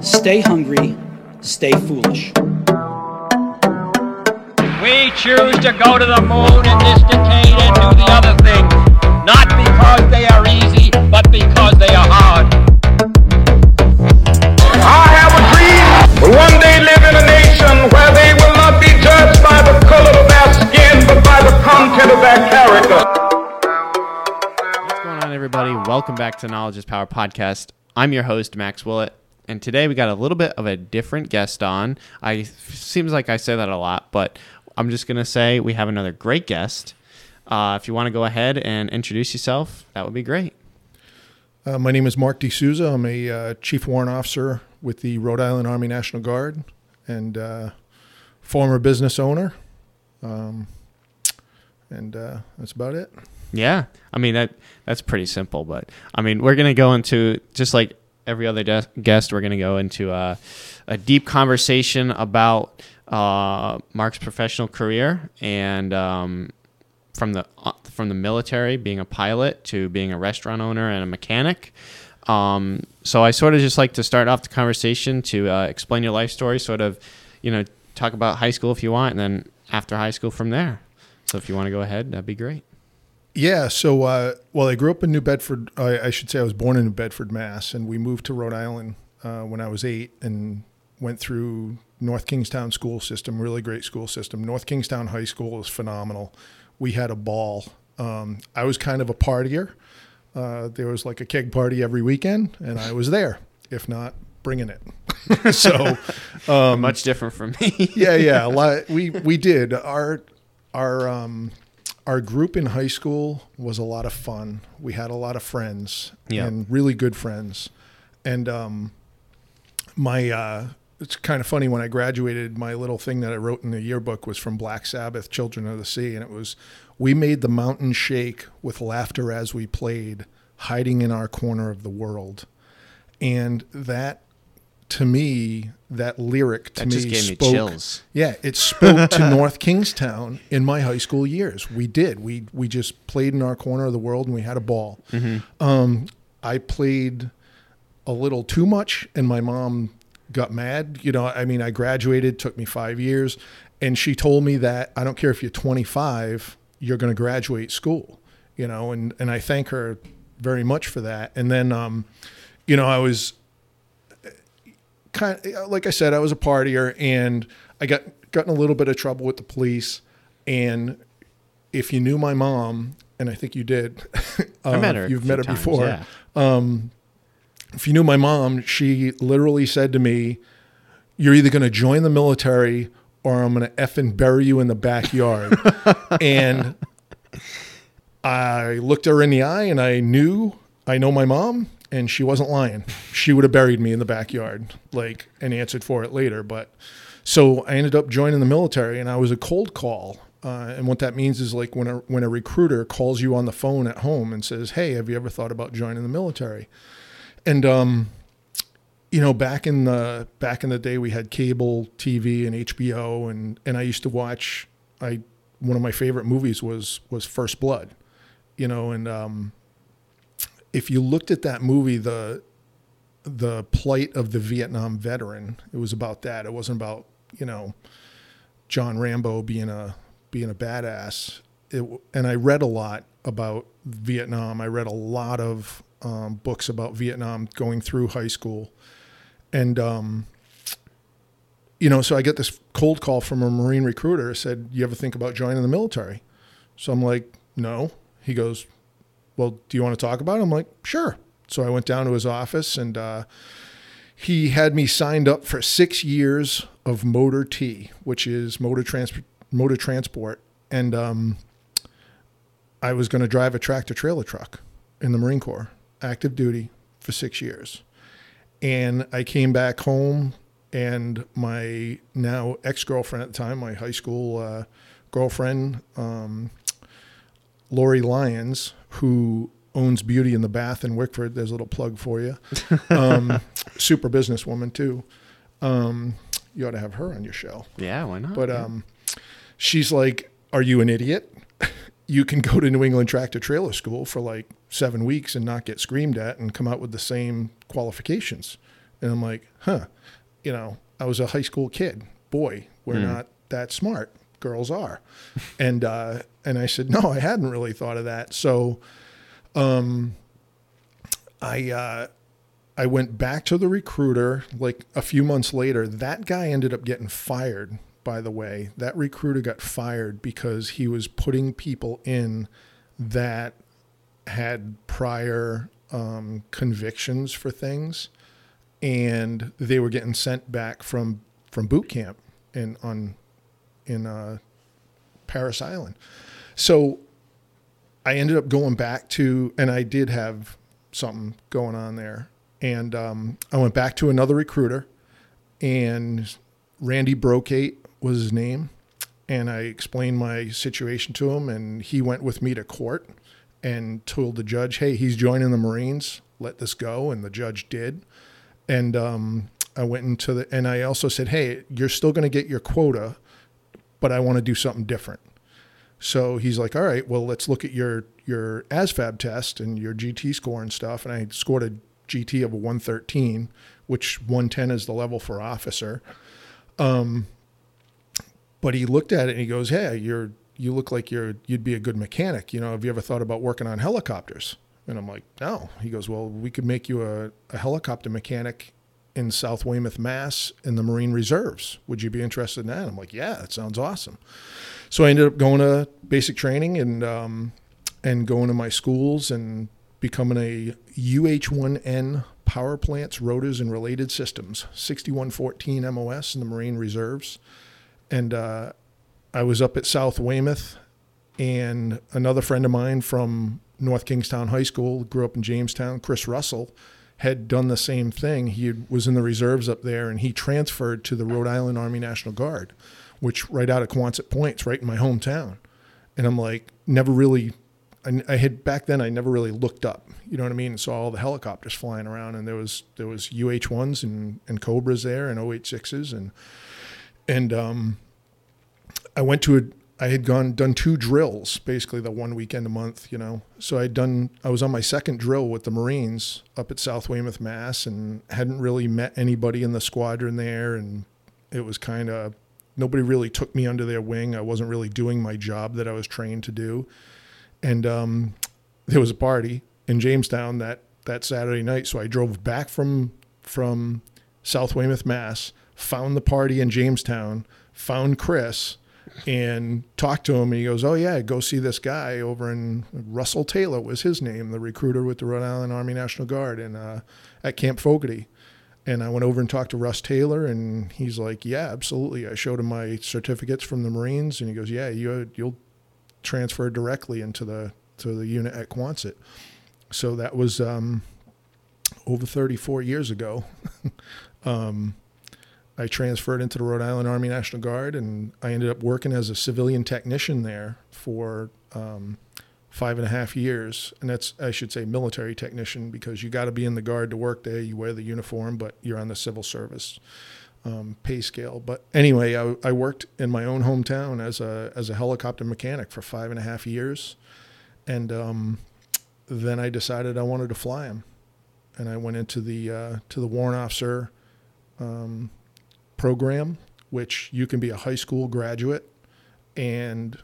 Stay hungry, stay foolish. We choose to go to the moon in this decade and do the other things, not because they are easy, but because they are hard. I have a dream to one day live in a nation where they will not be judged by the color of their skin, but by the content of their character. What's going on, everybody? Welcome back to Knowledge is Power Podcast. I'm your host, Max Willett. And today we got a little bit of a different guest on. Seems like I say that a lot, but I'm just going to say we have another great guest. If you want to go ahead and introduce yourself, that would be great. My name is Mark D'Souza. I'm a Chief Warrant Officer with the Rhode Island Army National Guard and former business owner. That's about it. Yeah. I mean, that's pretty simple, but I mean, we're going to go into just like every other guest, we're going to go into a deep conversation about Mark's professional career and from the military, being a pilot, to being a restaurant owner and a mechanic. So I sort of just like to start off the conversation to explain your life story, sort of, you know, talk about high school if you want, and then after high school from there. So if you want to go ahead, that'd be great. Yeah. So, I grew up in New Bedford. I should say I was born in New Bedford, Mass. And we moved to Rhode Island when I was 8 and went through North Kingstown school system, really great school system. North Kingstown High School was phenomenal. We had a ball. I was kind of a partier. There was like a keg party every weekend and I was there, if not bringing it. So much different from me. Yeah. Yeah. A lot. We did. Our group in high school was a lot of fun. We had a lot of friends, and really good friends. And it's kind of funny, when I graduated, my little thing that I wrote in the yearbook was from Black Sabbath, Children of the Sea. And it was, we made the mountain shake with laughter as we played, hiding in our corner of the world. And that, to me, that lyric to that me just gave spoke, me chills. Yeah, it spoke to North Kingstown in my high school years. We did. We just played in our corner of the world and we had a ball. Mm-hmm. I played a little too much and my mom got mad. You know, I mean, I graduated, took me 5 years, and she told me that I don't care if you're 25, you're going to graduate school, you know, and I thank her very much for that. And then, you know, I was kind of, like I said, I was a partier, and I got in a little bit of trouble with the police. And if you knew my mom, and I think you did, I met her. You've met her times, before. Yeah. If you knew my mom, she literally said to me, "You're either going to join the military, or I'm going to effing bury you in the backyard." And I looked her in the eye, and I know my mom. And she wasn't lying. She would have buried me in the backyard, like, and answered for it later. But so I ended up joining the military, and I was a cold call. And what that means is, like, when a recruiter calls you on the phone at home and says, "Hey, have you ever thought about joining the military?" And you know, back in the day, we had cable TV and HBO, and I used to watch. One of my favorite movies was First Blood, you know, and if you looked at that movie, the plight of the Vietnam veteran, it was about that. It wasn't about, you know, John Rambo being a badass. And I read a lot about Vietnam. I read a lot of books about Vietnam going through high school. And, you know, so I get this cold call from a Marine recruiter, said, "You ever think about joining the military?" So I'm like, "No." He goes, "Well, do you want to talk about it?" I'm like, "Sure." So I went down to his office, and he had me signed up for 6 years of motor T, which is motor transport. And I was going to drive a tractor-trailer truck in the Marine Corps, active duty, for 6 years. And I came back home, and my now ex-girlfriend at the time, my high school girlfriend, Lori Lyons, who owns Beauty in the Bath in Wickford. There's a little plug for you. Super businesswoman too. You ought to have her on your show. Yeah, why not? But she's like, "Are you an idiot? You can go to New England tractor trailer school for like 7 weeks and not get screamed at and come out with the same qualifications. And I'm like, huh, you know, I was a high school kid. Boy, we're not that smart. Girls are. And I said, no, I hadn't really thought of that. So I went back to the recruiter like a few months later. That guy ended up getting fired, by the way. That recruiter got fired because he was putting people in that had prior convictions for things, and they were getting sent back from boot camp in Paris Island. So I ended up going back to, and I did have something going on there. And I went back to another recruiter, and Randy Brocate was his name. And I explained my situation to him, and he went with me to court and told the judge, hey, he's joining the Marines, let this go. And the judge did. And I went into the, and I also said, hey, you're still going to get your quota, but I want to do something different. So he's like, all right, well, let's look at your ASVAB test and your GT score and stuff. And I scored a GT of a 113, which 110 is the level for officer. But he looked at it and he goes, hey, you look like you'd be a good mechanic. You know, have you ever thought about working on helicopters? And I'm like, no. He goes, well, we could make you a helicopter mechanic in South Weymouth, Mass, in the Marine Reserves. Would you be interested in that? And I'm like, yeah, that sounds awesome. So I ended up going to basic training and going to my schools and becoming a UH-1N power plants, rotors, and related systems, 6114 MOS in the Marine Reserves. And I was up at South Weymouth, and another friend of mine from North Kingstown High School, grew up in Jamestown, Chris Russell, had done the same thing. He was in the reserves up there, and he transferred to the Rhode Island Army National Guard, which right out of Quonset Point, it's right in my hometown. And I'm like, never really, I had, back then I never really looked up, you know what I mean? And saw all the helicopters flying around, and there was UH-1s and Cobras there and OH-6s. And I went to I had done two drills, basically the one weekend a month, you know. So I was on my second drill with the Marines up at South Weymouth, Mass, and hadn't really met anybody in the squadron there. And it was kind of, nobody really took me under their wing. I wasn't really doing my job that I was trained to do. And there was a party in Jamestown that Saturday night. So I drove back from South Weymouth, Mass, found the party in Jamestown, found Chris, and talked to him, and he goes, oh yeah, go see this guy over in, Russell Taylor was his name, the recruiter with the Rhode Island Army National Guard, and at Camp Fogarty. And I went over and talked to Russ Taylor, and he's like, yeah, absolutely. I showed him my certificates from the Marines, and he goes, yeah, you'll transfer directly into the unit at Quonset. So that was over 34 years ago. I transferred into the Rhode Island Army National Guard, and I ended up working as a civilian technician there for 5.5 years. And that's, I should say, military technician, because you got to be in the Guard to work there. You wear the uniform, but you're on the civil service pay scale. But anyway, I worked in my own hometown as a helicopter mechanic for 5.5 years. And then I decided I wanted to fly him. And I went into to the warrant officer program, which you can be a high school graduate and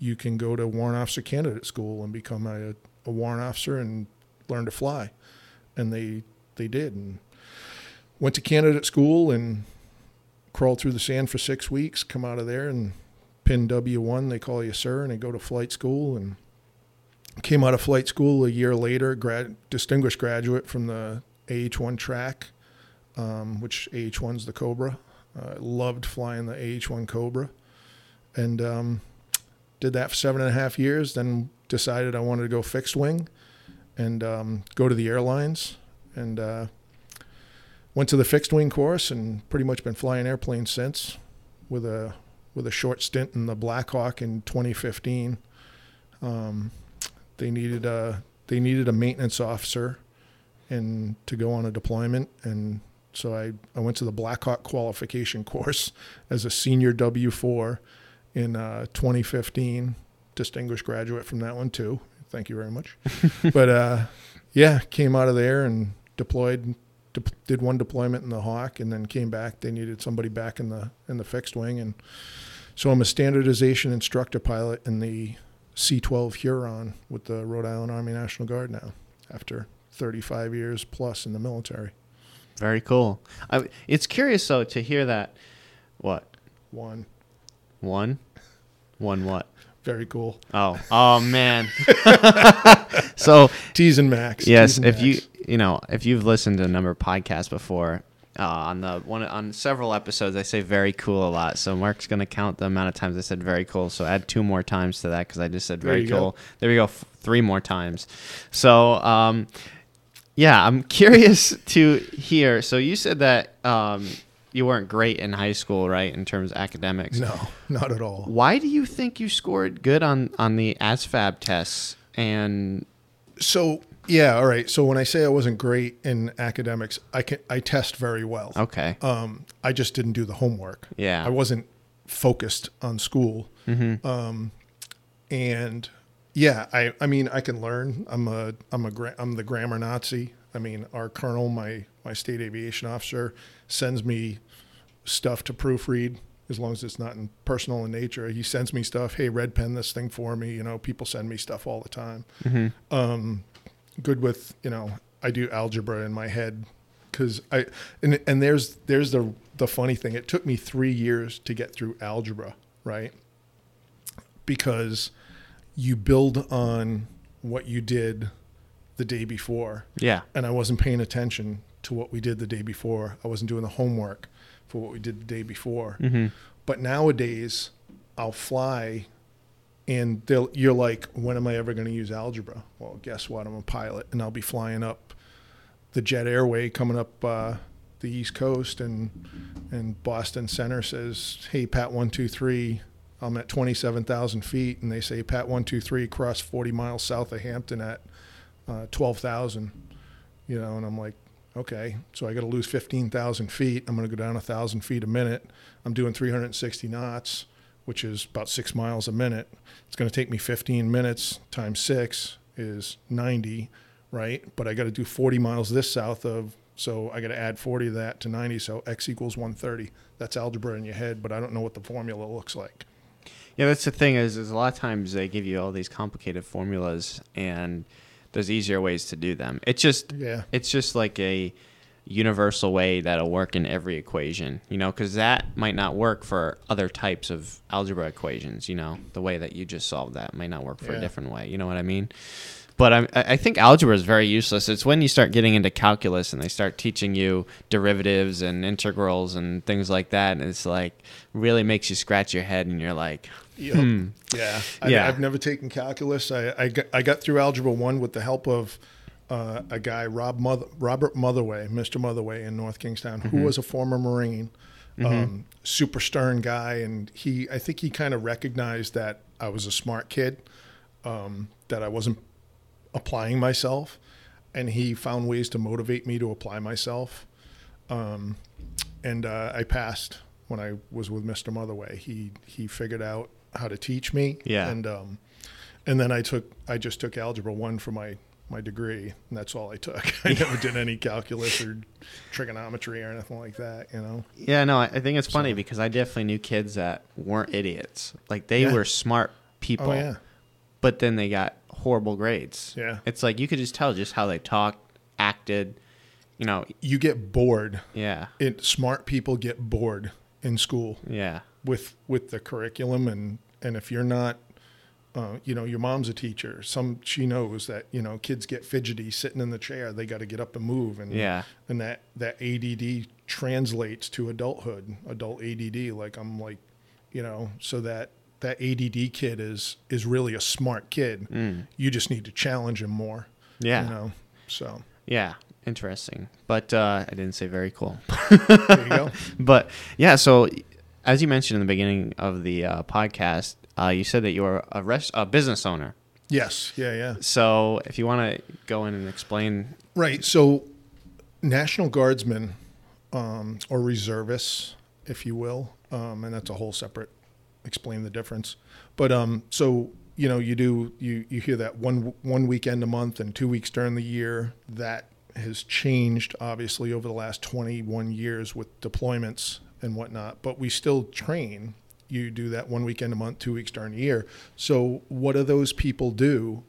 you can go to warrant officer candidate school and become a warrant officer and learn to fly. And they did, and went to candidate school and crawled through the sand for 6 weeks, come out of there and pin W1, they call you sir, and they go to flight school, and came out of flight school a year later, distinguished graduate from the AH-1 track, which AH-1's the Cobra. I loved flying the AH-1 Cobra, and did that for 7.5 years, then decided I wanted to go fixed wing and go to the airlines, and went to the fixed wing course, and pretty much been flying airplanes since, with a short stint in the Black Hawk in 2015. They needed a maintenance officer and to go on a deployment, and so I went to the Black Hawk qualification course as a senior W4 in 2015, distinguished graduate from that one too. Thank you very much. But yeah, came out of there and deployed did one deployment in the Hawk and then came back. They needed somebody back in the fixed wing, and so I'm a standardization instructor pilot in the C-12 Huron with the Rhode Island Army National Guard now, after 35 years plus in the military. Very cool. It's curious though to hear that. What? One what? Very cool. Oh man. So teasing Max. Yes, teasing Max. If you've listened to a number of podcasts before, on several episodes I say very cool a lot. So Mark's going to count the amount of times I said very cool. So add 2 more times to that, cuz I just said very cool. Go. There we go. 3 more times. So yeah, I'm curious to hear. So you said that you weren't great in high school, right, in terms of academics? No, not at all. Why do you think you scored good on the ASVAB tests? And so, yeah, all right. So when I say I wasn't great in academics, I test very well. Okay. I just didn't do the homework. Yeah. I wasn't focused on school. Mm-hmm. And yeah, I mean I can learn. I'm the grammar Nazi. I mean, our colonel, my state aviation officer, sends me stuff to proofread as long as it's not in personal in nature. He sends me stuff. Hey, red pen this thing for me. People send me stuff all the time. Mm-hmm. Good with I do algebra in my head because and there's the funny thing. It took me 3 years to get through algebra, right? Because you build on what you did the day before. Yeah. And I wasn't paying attention to what we did the day before. I wasn't doing the homework for what we did the day before. Mm-hmm. But nowadays, I'll fly, and you're like, when am I ever going to use algebra? Well, guess what? I'm a pilot, and I'll be flying up the jet airway coming up the East Coast, and Boston Center says, hey, Pat 123, I'm at 27,000 feet, and they say, Pat 123, cross 40 miles south of Hampton at 12,000, and I'm like, okay, so I got to lose 15,000 feet. I'm going to go down 1,000 feet a minute. I'm doing 360 knots, which is about 6 miles a minute. It's going to take me 15 minutes times 6 is 90, right? But I got to do 40 miles this south of, so I got to add 40 of that to 90, so X equals 130. That's algebra in your head, but I don't know what the formula looks like. Yeah, that's the thing is a lot of times they give you all these complicated formulas, and there's easier ways to do them. It's just like a universal way that'll work in every equation, because that might not work for other types of algebra equations. The way that you just solved that might not work for a different way. You know what I mean? But I think algebra is very useless. It's when you start getting into calculus and they start teaching you derivatives and integrals and things like that. And it's like really makes you scratch your head and you're like, hmm. Yep. Yeah. I've never taken calculus. I got through Algebra 1 with the help of a guy, Robert Motherway, Mr. Motherway in North Kingstown, mm-hmm. who was a former Marine, super stern guy. And I think he kind of recognized that I was a smart kid, that I wasn't applying myself, and he found ways to motivate me to apply myself. And I passed when I was with Mr. Motherway. He figured out how to teach me. Yeah. And then I just took Algebra 1 for my degree, and that's all I took. I never did any calculus or trigonometry or anything like that, Yeah, no, I think it's funny because I definitely knew kids that weren't idiots. Like they were smart people. Oh, yeah. But then they got horrible grades. Yeah. It's like you could just tell just how they talked, acted, You get bored. Yeah. Smart people get bored in school. Yeah. With the curriculum and if you're not, your mom's a teacher. She knows that, kids get fidgety sitting in the chair. They got to get up and move. And and that ADD translates to adulthood, adult ADD. Like I'm like, so that ADD kid is really a smart kid. Mm. You just need to challenge him more. Yeah. So. Yeah. Interesting. But I didn't say very cool. There you go. But yeah, so as you mentioned in the beginning of the podcast, you said that you were a business owner. Yes. Yeah. Yeah. So if you want to go in and explain. Right. So National Guardsmen, or reservists, if you will, and that's a whole separate explain the difference. But you hear that one weekend a month and 2 weeks during the year, that has changed, obviously, over the last 21 years with deployments and whatnot, but we still train. You do that one weekend a month, 2 weeks during the year. So what do those people do?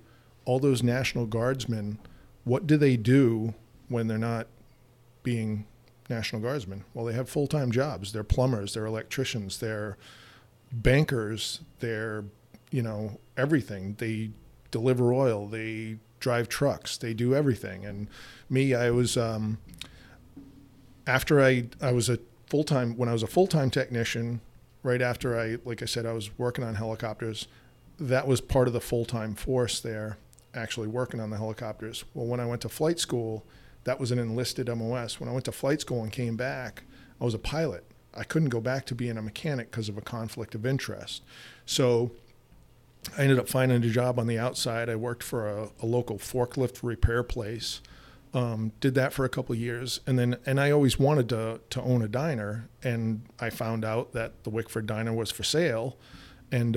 All those National Guardsmen, what do they do when they're not being National Guardsmen? Well, they have full-time jobs. They're plumbers, they're electricians, they're bankers, they're, you know, everything. They deliver oil, they drive trucks, they do everything. And me, I was, after I was a full-time, when I was a full-time technician, right after I, like I said, I was working on helicopters. That was part of the full-time force there, actually working on the helicopters. Well, when I went to flight school, that was an enlisted MOS. When I went to flight school and came back, I was a pilot. I couldn't go back to being a mechanic because of a conflict of interest. So I ended up finding a job on the outside. I worked for a local forklift repair place, did that for a couple of years. And I always wanted to own a diner. And I found out that the Wickford Diner was for sale. And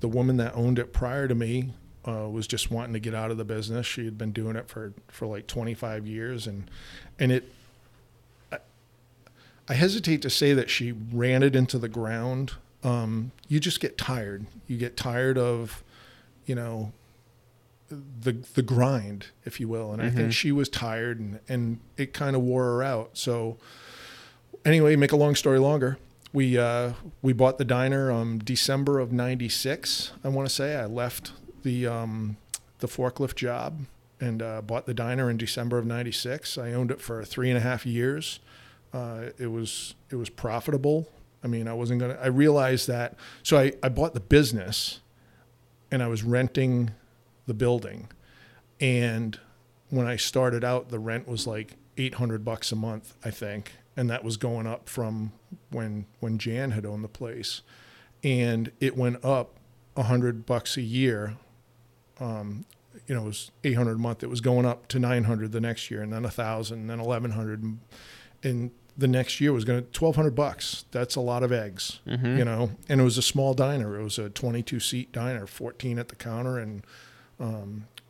the woman that owned it prior to me was just wanting to get out of the business. She had been doing it for like 25 years. And it, I hesitate to say that she ran it into the ground. You just get tired. You get tired of, you know, the grind, if you will. And mm-hmm. I think she was tired and it kind of wore her out. So anyway, make a long story longer. We bought the diner, December of 96. I want to say I left the forklift job and, bought the diner in December of 96. I owned it for 3.5 years. It was profitable. I mean, I realized that. So I bought the business and I was renting the building. And when I started out, the rent was like $800 a month, I think. And that was going up from when Jan had owned the place, and it went up $100 a year. You know, it was $800 a month. It was going up to $900 the next year, and then $1,000, and then $1,100. And the next year was going to $1,200. That's a lot of eggs, mm-hmm. you know. And it was a small diner. It was a 22-seat diner, 14 at the counter and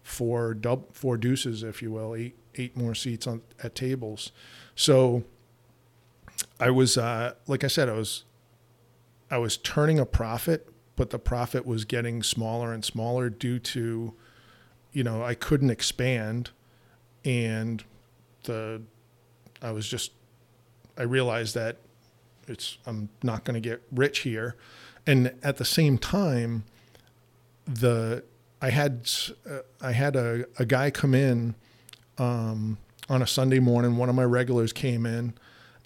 four deuces, if you will, eight more seats at tables. So I was, like I said, I was turning a profit, but the profit was getting smaller and smaller due to, you know, I couldn't expand, and I realized that I'm not going to get rich here. And at the same time, I had a guy come in on a Sunday morning. One of my regulars came in,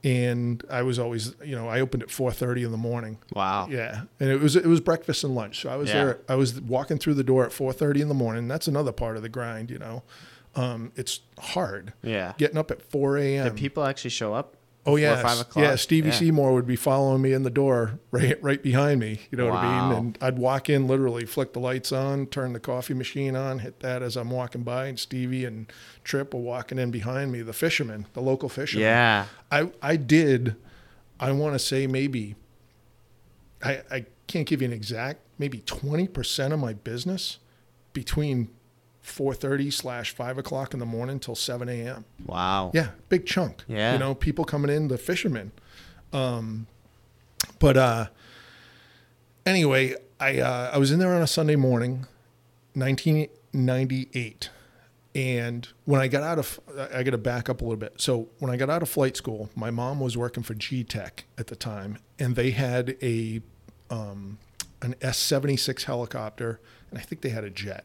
and I was always, you know, I opened at 4:30 in the morning. Wow. Yeah. And it was breakfast and lunch. So I was there. I was walking through the door at 4:30 in the morning. That's another part of the grind, you know. It's hard. Yeah. Getting up at 4 a.m. Did people actually show up? Oh yeah, 5 o'clock. Yeah. Stevie Seymour would be following me in the door, right behind me. You know what I mean? And I'd walk in, literally flick the lights on, turn the coffee machine on, hit that as I'm walking by, and Stevie and Trip were walking in behind me. The fishermen, the local fishermen. Yeah. I want to say maybe, I can't give you an exact, maybe 20% of my business between 4:30/5 o'clock in the morning till 7 a.m. Wow. Yeah. Big chunk. Yeah. You know, people coming in, the fishermen. Anyway, I was in there on a Sunday morning, 1998. And when I got to back up a little bit. So when I got out of flight school, my mom was working for G-Tech at the time, and they had an S-76 helicopter, and I think they had a jet.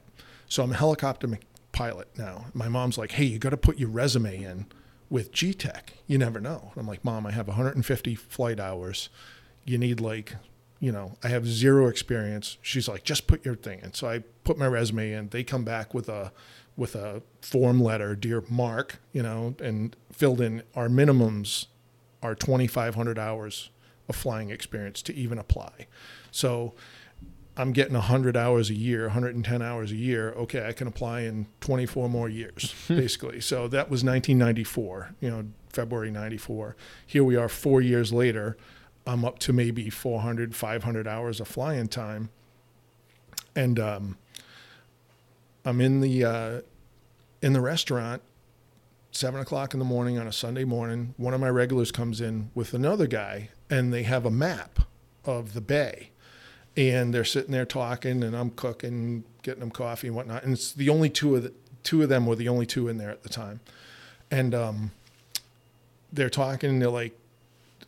So I'm a helicopter pilot now. My mom's like, hey, you got to put your resume in with G-Tech. You never know. I'm like, Mom, I have 150 flight hours. You need like, you know, I have zero experience. She's like, just put your thing in. So I put my resume in. They come back with a form letter, dear Mark, you know, and filled in our minimums are 2,500 hours of flying experience to even apply. So I'm getting 100 hours a year, 110 hours a year. Okay, I can apply in 24 more years, basically. So that was 1994, you know, February 94. Here we are 4 years later. I'm up to maybe 400, 500 hours of flying time. And I'm in the restaurant 7 o'clock in the morning on a Sunday morning, one of my regulars comes in with another guy, and they have a map of the bay. And they're sitting there talking, and I'm cooking, getting them coffee and whatnot. And it's the only two of them were the only two in there at the time. And they're talking, and they're like,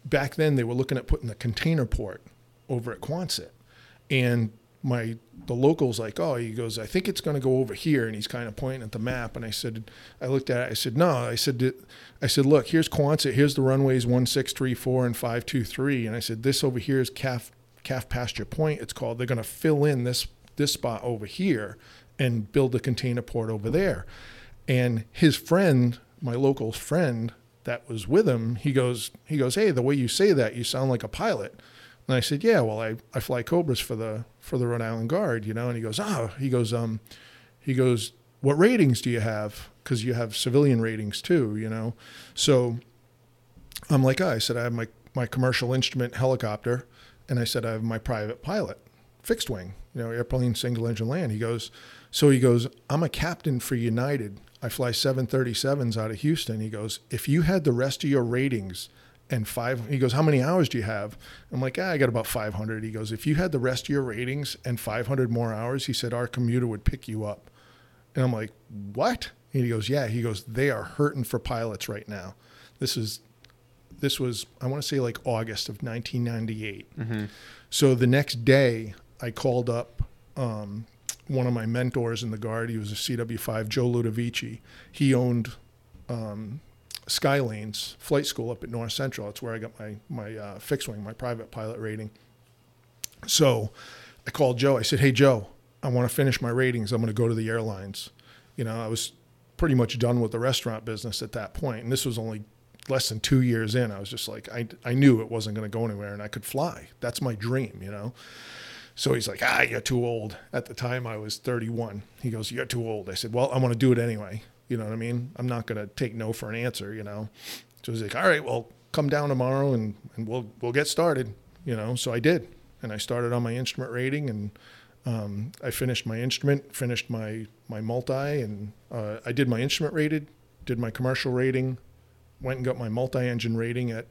back then they were looking at putting the container port over at Quonset. And the local's like, oh, he goes, I think it's going to go over here. And he's kind of pointing at the map. And I looked at it. I said, no, I said, look, here's Quonset. Here's the runways 1634 and 523. And I said, this over here is Calf Pasture Point, it's called. They're going to fill in this spot over here and build the container port over there. And his friend, my local's friend that was with him, he goes, hey, the way you say that, you sound like a pilot. And I said, yeah, well, I fly Cobras for the Rhode Island Guard, you know. And he goes, what ratings do you have? Because you have civilian ratings too, you know. So I'm like, I said, I have my commercial instrument helicopter, and I said, I have my private pilot, fixed wing, you know, airplane, single engine land. He goes, I'm a captain for United. I fly 737s out of Houston. He goes, if you had the rest of your ratings and he goes, how many hours do you have? I'm like, I got about 500. He goes, if you had the rest of your ratings and 500 more hours, he said, our commuter would pick you up. And I'm like, what? And he goes, yeah. He goes, they are hurting for pilots right now. This was, I want to say, like August of 1998. Mm-hmm. So the next day, I called up one of my mentors in the Guard. He was a CW5, Joe Ludovici. He owned Skylane's flight school up at North Central. That's where I got my fixed wing, my private pilot rating. So I called Joe. I said, hey, Joe, I want to finish my ratings. I'm going to go to the airlines. You know, I was pretty much done with the restaurant business at that point, and this was only less than 2 years in. I was just like, I knew it wasn't going to go anywhere, and I could fly. That's my dream, you know? So he's like, you're too old. At the time, I was 31. He goes, you're too old. I said, well, I want to do it anyway. You know what I mean? I'm not going to take no for an answer, you know? So he's like, all right, well, come down tomorrow, and we'll get started, you know? So I did, and I started on my instrument rating, and I finished my instrument, finished my multi, and I did my instrument rated, did my commercial rating, went and got my multi-engine rating at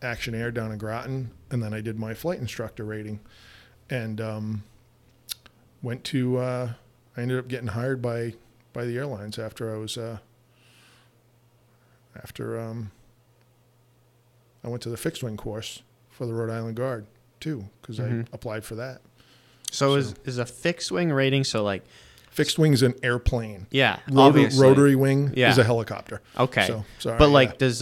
Action Air down in Groton, and then I did my flight instructor rating, and I ended up getting hired by the airlines after I was I went to the fixed wing course for the Rhode Island Guard too, because mm-hmm. I applied for that. So is a fixed wing rating, so like fixed wing is an airplane. Yeah, rotary wing is a helicopter. Okay. So, sorry, but like, does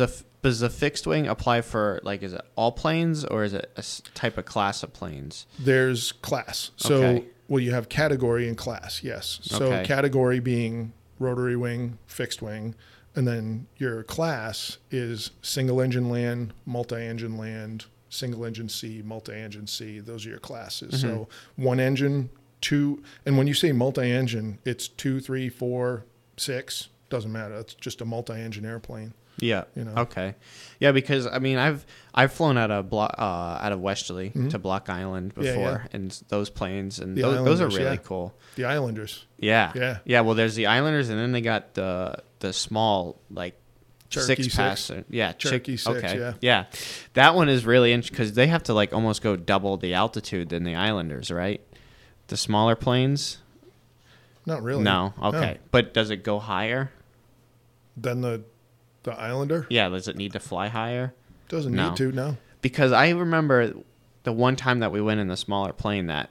the fixed wing apply for, like, is it all planes, or is it a type of class of planes? There's class. So, okay. Well, you have category and class, yes. So okay. Category being rotary wing, fixed wing, and then your class is single engine land, multi-engine land, single engine C, multi-engine C. Those are your classes. Mm-hmm. So one engine, two, and when you say multi-engine, it's 2, 3, 4, 6, doesn't matter. It's just a multi-engine airplane. Yeah, you know? Okay. Yeah, because I mean, I've flown out of Westerly mm-hmm. to Block Island before, and those planes, and those are really cool. The Islanders. Yeah. Yeah. Yeah. Well, there's the Islanders, and then they got the small, like, Turkey 6-pass. Yeah. Turkey 6, okay. Yeah. Yeah. That one is really interesting because they have to, like, almost go double the altitude than the Islanders, right? The smaller planes? Not really. No. Okay. No. But does it go higher than the Islander? Yeah. Does it need to fly higher? Doesn't need to, no. Because I remember the one time that we went in the smaller plane that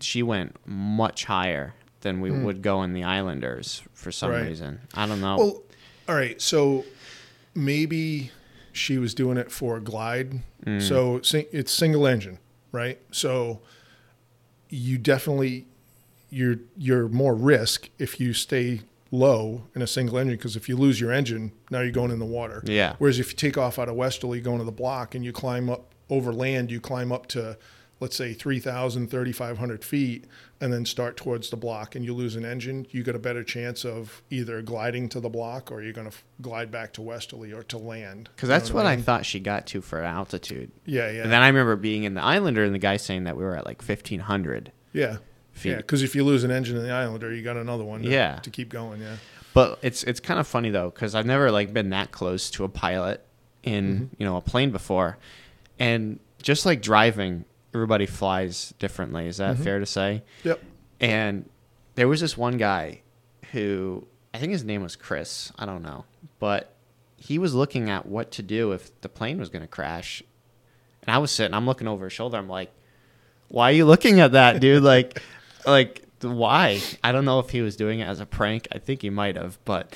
she went much higher than we would go in the Islanders for some reason. I don't know. Well, all right. So maybe she was doing it for a glide. Mm. So it's single engine, right? So you definitely, you're more risk if you stay low in a single engine, because if you lose your engine, now you're going in the water. Yeah. Whereas if you take off out of Westerly, going to the block, and you climb up over land, you climb up to, let's say, 3,000, 3,500 feet, and then start towards the block, and you lose an engine, you get a better chance of either gliding to the block, or you're going to glide back to Westerly or to land. Because that's what I thought she got to for altitude. Yeah, yeah. And then I remember being in the Islander and the guy saying that we were at like 1,500 feet. Yeah, because if you lose an engine in the Islander, you got another one to keep going, yeah. But it's kind of funny though, because I've never like been that close to a pilot in you know, a plane before, and just like driving, everybody flies differently. Is that fair to say? Yep. And there was this one guy who, I think his name was Chris, I don't know, but he was looking at what to do if the plane was going to crash. And I was sitting, I'm looking over his shoulder. I'm like, why are you looking at that, dude? Like why? I don't know if he was doing it as a prank. I think he might have, but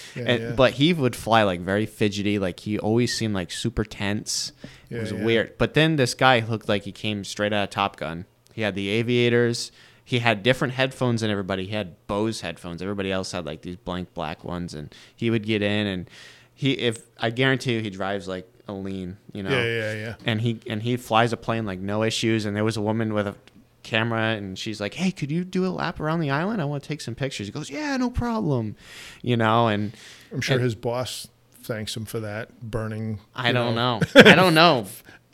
but he would fly like very fidgety. Like he always seemed like super tense. Yeah, it was weird. But then this guy looked like he came straight out of Top Gun. He had the aviators. He had different headphones than everybody. He had Bose headphones. Everybody else had like these blank black ones. And he would get in, and I guarantee you, he drives like a lean, you know. Yeah. And he flies a plane like no issues. And there was a woman with a camera, and she's like, "Hey, could you do a lap around the island? I want to take some pictures." He goes, "Yeah, no problem," you know. And I'm sure his boss thanks him for that burning. I don't know.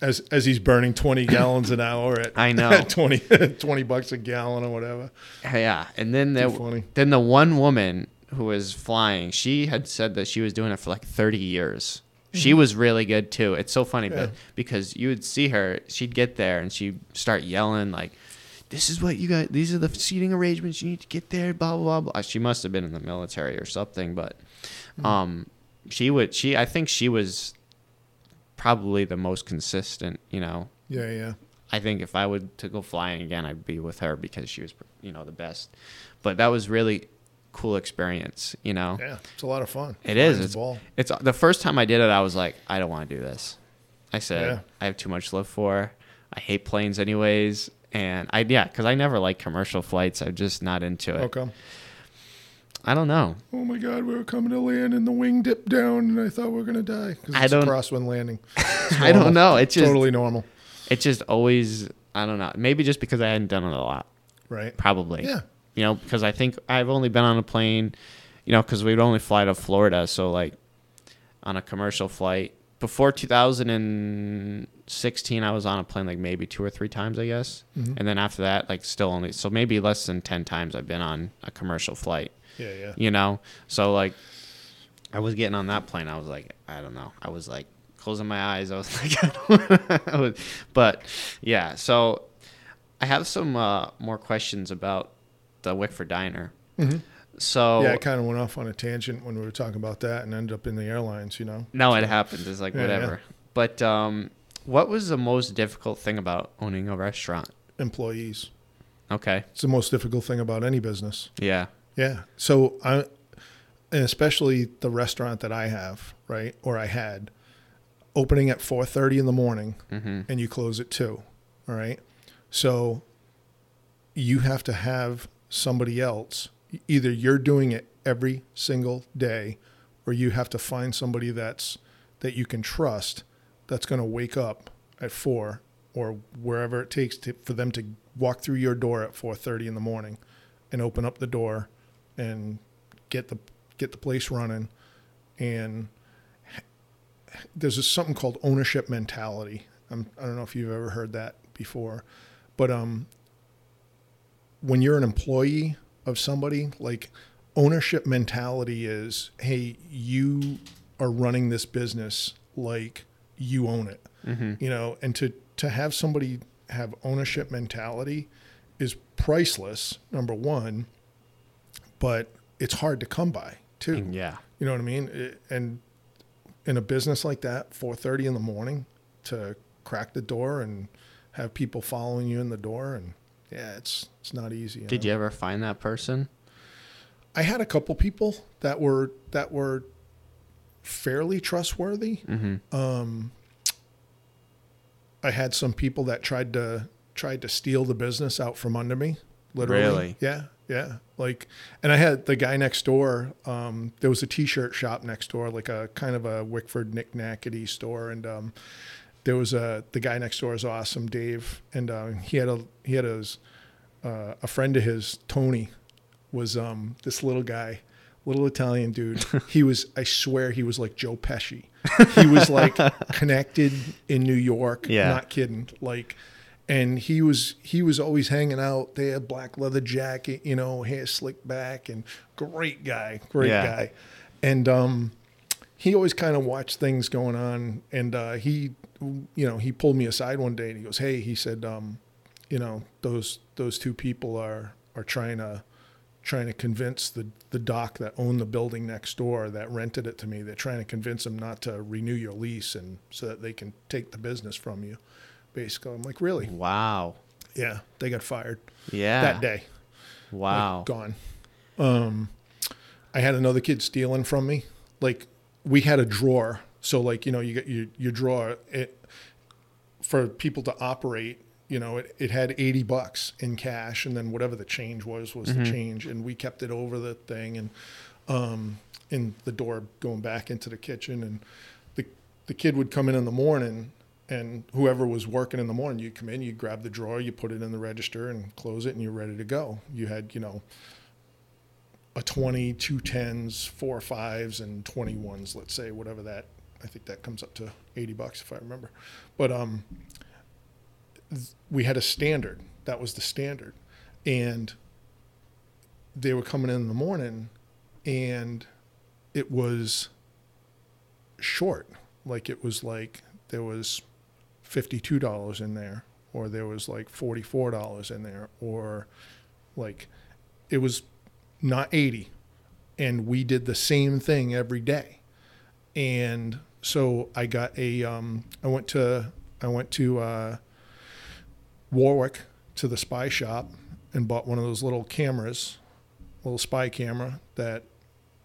As he's burning 20 gallons an hour at $20 a gallon or whatever. Yeah, and then then the one woman who was flying, she had said that she was doing it for like 30 years. She was really good too. It's so funny, but because you would see her, she'd get there and she'd start yelling like, "This is what you got. These are the seating arrangements. You need to get there." Blah blah blah. She must have been in the military or something, but she would. I think she was probably the most consistent, you know. Yeah. I think if I would to go flying again, I'd be with her because she was, you know, the best. But that was really cool experience, you know. Yeah, it's a lot of fun. It's the first time I did it, I was like, I don't want to do this. I said, I have too much to live for. I hate planes anyways, and because I never like commercial flights. I'm just not into it. Okay. I don't know. Oh my God, we were coming to land and the wing dipped down and I thought we were going to die. Because it's a crosswind landing. I don't know. It's just totally normal. It's just always, I don't know. Maybe just because I hadn't done it a lot. Right. Probably. Yeah. You know, because I think I've only been on a plane, you know, because we'd only fly to Florida. So like on a commercial flight before 2016, I was on a plane like maybe 2 or 3 times, I guess. Mm-hmm. And then after that, like still only, so maybe less than 10 times I've been on a commercial flight. Yeah. You know, so like I was getting on that plane. I was like, I don't know. I was like closing my eyes. I was like, but yeah. So I have some more questions about the Wickford Diner. Mm-hmm. So yeah, I kind of went off on a tangent when we were talking about that and ended up in the airlines, you know. No, it happens. It's like whatever. Yeah. But what was the most difficult thing about owning a restaurant? Employees. Okay. It's the most difficult thing about any business. Yeah. Yeah. So and especially the restaurant that I have, right? Or I had, opening at 4:30 in the morning, and you close at 2:00. All right. So you have to have somebody else. Either you're doing it every single day, or you have to find somebody that you can trust that's going to wake up at 4:00 or wherever it takes for them to walk through your door at 4:30 in the morning and open up the door and get the place running. And there's something called ownership mentality. I don't know if you've ever heard that before, but when you're an employee of somebody, like ownership mentality is, hey, you are running this business like you own it, you know, and to have somebody have ownership mentality is priceless, number one, but it's hard to come by too. Yeah. You know what I mean? And in a business like that, 4:30 in the morning to crack the door and have people following you in the door, and yeah, it's not easy. Did you ever find that person? I had a couple people that were fairly trustworthy. Mm-hmm. I had some people that tried to steal the business out from under me, literally. Really? Yeah. Like, and I had the guy next door. There was a T-shirt shop next door, like a kind of a Wickford knick-knackety store, and there was the guy next door is awesome, Dave, and he had a friend of his, Tony, was this little guy, little Italian dude. He was, I swear, he was like Joe Pesci. He was like connected in New York, not kidding. Like, And he was always hanging out there, black leather jacket, you know, hair slicked back, and great guy. And he always kind of watched things going on. And he pulled me aside one day and he goes, "Hey," he said, those two people are trying to convince the doc that owned the building next door that rented it to me. They're trying to convince them not to renew your lease and so that they can take the business from you." Basically, I'm like, "Really?" Wow. Yeah, they got fired. Yeah. That day. Wow. Like, gone. I had another kid stealing from me. Like, we had a drawer, so like, you know, you get your drawer. It for people to operate. You know, it had $80 in cash, and then whatever the change was mm-hmm. the change, and we kept it over the thing, and in the door going back into the kitchen, and the kid would come in the morning. And whoever was working in the morning, you'd come in, you'd grab the drawer, you put it in the register and close it, and you're ready to go. You had, you know, a 20, two 10s, four 5s, and 21s, let's say, whatever that. I think that comes up to $80 if I remember. But we had a standard. That was the standard. And they were coming in the morning, and it was short. Like, it was like there was $52 in there, or there was like $44 in there, or like, it was not 80. And we did the same thing every day. And so I got I went to Warwick to the spy shop and bought one of those little cameras, little spy camera that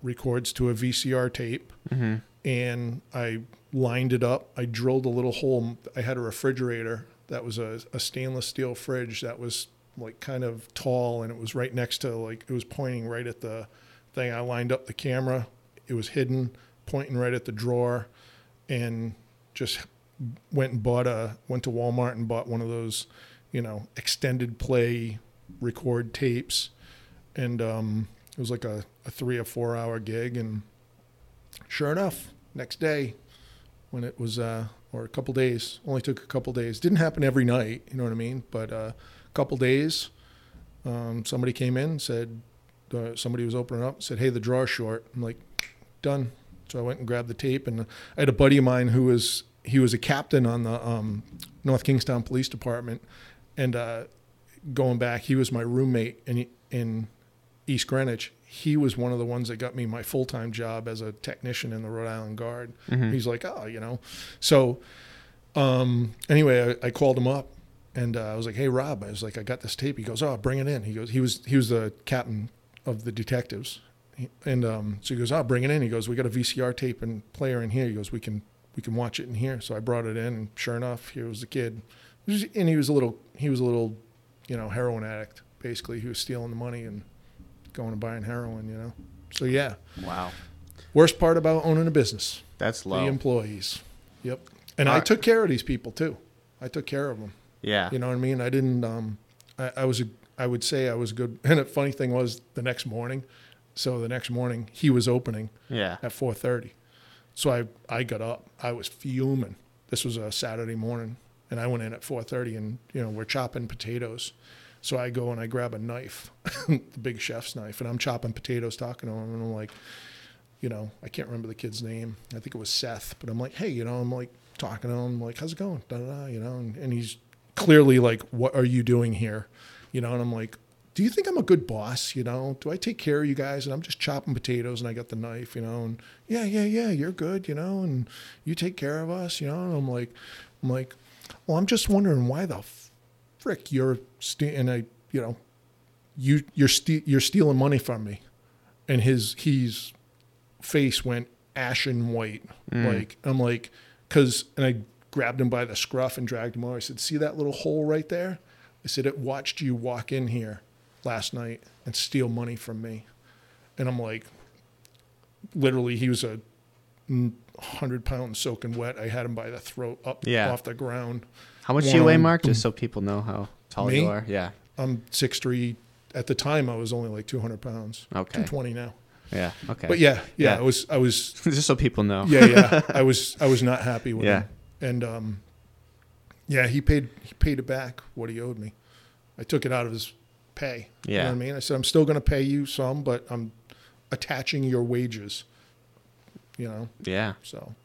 records to a VCR tape. Mm-hmm. And I lined it up. I drilled a little hole. I had a refrigerator that was a stainless steel fridge that was like kind of tall, and it was right next to, like, it was pointing right at the thing. I lined up the camera. It was hidden, pointing right at the drawer, and just went to Walmart and bought one of those, you know, extended play record tapes. And it was like a 3 or 4 hour gig. And sure enough, next day, when it was, or a couple days, only took a couple days. Didn't happen every night, you know what I mean? But a couple days, somebody came in, said, somebody was opening up, said, "Hey, the drawer's short." I'm like, done. So I went and grabbed the tape, and I had a buddy of mine who was a captain on the North Kingstown Police Department, and going back, he was my roommate in East Greenwich. He was one of the ones that got me my full-time job as a technician in the Rhode Island Guard. Mm-hmm. He's like, "Oh, you know." So anyway, I called him up, and I was like, "Hey, Rob," I was like, "I got this tape." He goes, "Oh, bring it in." He goes, he was the captain of the detectives. And so he goes, "Oh, bring it in." He goes, "We got a VCR tape and player in here." He goes, we can watch it in here." So I brought it in, and sure enough, here was the kid. And he was a little, you know, heroin addict. Basically, he was stealing the money and going and buying heroin, you know. So yeah. Wow. Worst part about owning a business. That's low. The employees. Yep. And I took care of these people too. I took care of them. Yeah. You know what I mean? I didn't. I would say I was good. And the funny thing was the next morning. So the next morning he was opening. Yeah. At 4:30. So I got up. I was fuming. This was a Saturday morning, and I went in at 4:30, and you know, we're chopping potatoes. So I go and I grab a knife, the big chef's knife, and I'm chopping potatoes, talking to him, and I'm like, you know, I can't remember the kid's name. I think it was Seth, but I'm like, "Hey," you know, I'm like talking to him, like, "How's it going? Da da da," you know, and he's clearly like, "What are you doing here?" You know, and I'm like, "Do you think I'm a good boss? You know, do I take care of you guys? And I'm just chopping potatoes, and I got the knife, you know, and yeah, you're good, you know, and you take care of us, you know." And I'm like, "Well, I'm just wondering why the frick you're stealing money from me." And his face went ashen white. Like, I'm like, and I grabbed him by the scruff and dragged him over. I said, "See that little hole right there?" I said, "It watched you walk in here last night and steal money from me." And I'm like, literally, he was a 100 pounds soaking wet. I had him by the throat up off the ground. How much do you weigh, Mark? Just so people know how tall you are. Yeah. I'm 6'3". At the time, I was only like 200 pounds. Okay. 220 now. Yeah. Okay. But yeah. I was just so people know. Yeah. I was not happy with him. And Yeah, he paid it back what he owed me. I took it out of his pay. Yeah. You know what I mean? I said, I'm still going to pay you some, but I'm attaching your wages. You know? Yeah. So,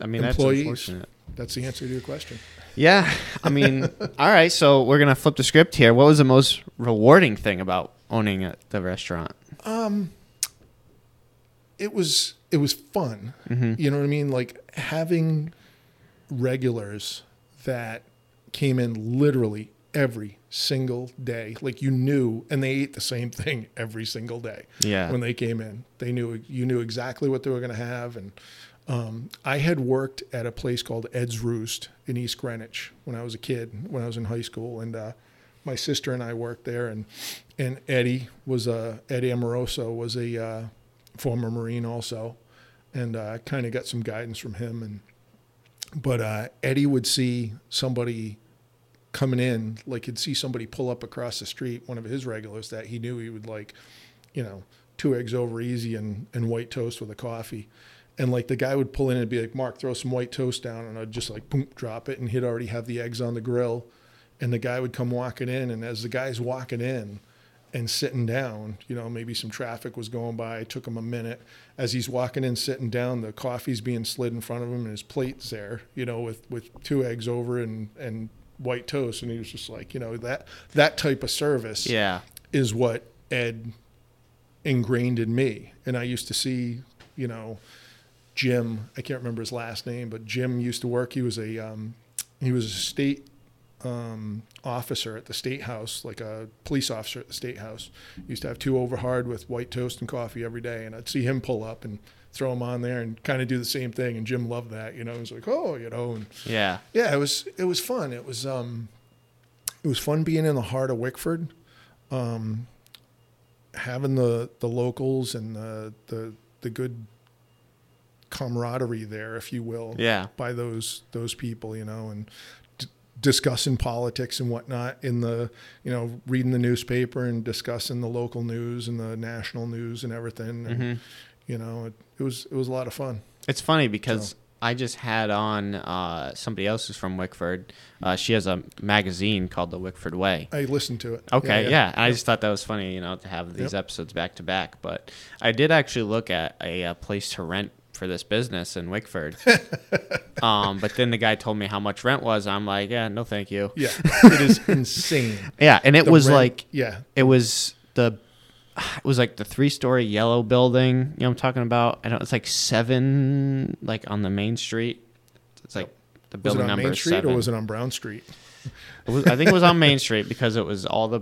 I mean, employees, that's unfortunate. That's the answer to your question. Yeah. I mean, all right. So we're going to flip the script here. What was the most rewarding thing about owning the restaurant? It was fun. Mm-hmm. You know what I mean? Like having regulars that came in literally every single day, like you knew, and they ate the same thing every single day. Yeah. When they came in, you knew exactly what they were going to have. And I had worked at a place called Ed's Roost in East Greenwich when I was a kid, when I was in high school, and my sister and I worked there. And Eddie Amoroso was a former Marine also, and I kind of got some guidance from him. But Eddie would see somebody coming in, like he'd see somebody pull up across the street, one of his regulars that he knew he would like, you know, 2 eggs over easy and white toast with a coffee. And like the guy would pull in and be like, Mark, throw some white toast down. And I'd just like, boom, drop it. And he'd already have the eggs on the grill. And the guy would come walking in. And as the guy's walking in and sitting down, you know, maybe some traffic was going by. It took him a minute. As he's walking in, sitting down, the coffee's being slid in front of him and his plate's there, you know, with 2 eggs over and white toast. And he was just like, you know, that type of service is what Ed ingrained in me. And I used to see, you know, Jim, I can't remember his last name, but Jim used to work. He was a state officer at the State House, like a police officer at the State House. He used to have 2 over hard with white toast and coffee every day, and I'd see him pull up and throw him on there and kind of do the same thing. And Jim loved that, you know. He was like, oh, you know, and yeah, it was fun. It was fun being in the heart of Wickford, having the locals and the good camaraderie there, if you will, by those people, you know, and discussing politics and whatnot in the, you know, reading the newspaper and discussing the local news and the national news and everything. And, you know, it was a lot of fun. It's funny because I just had on somebody else who's from Wickford. She has a magazine called The Wickford Way. I listened to it. Okay, yeah. I just thought that was funny, you know, to have these episodes back to back. But I did actually look at a place to rent for this business in Wickford. But then the guy told me how much rent was. I'm like, yeah, no, thank you. Yeah, it is insane. Yeah, and it was like the 3-story yellow building. You know what I'm talking about? I don't. It's like 7, like on the main street. It's like the building number 7. Was it on Main Street 7. Or was it on Brown Street? I think it was on Main Street because it was all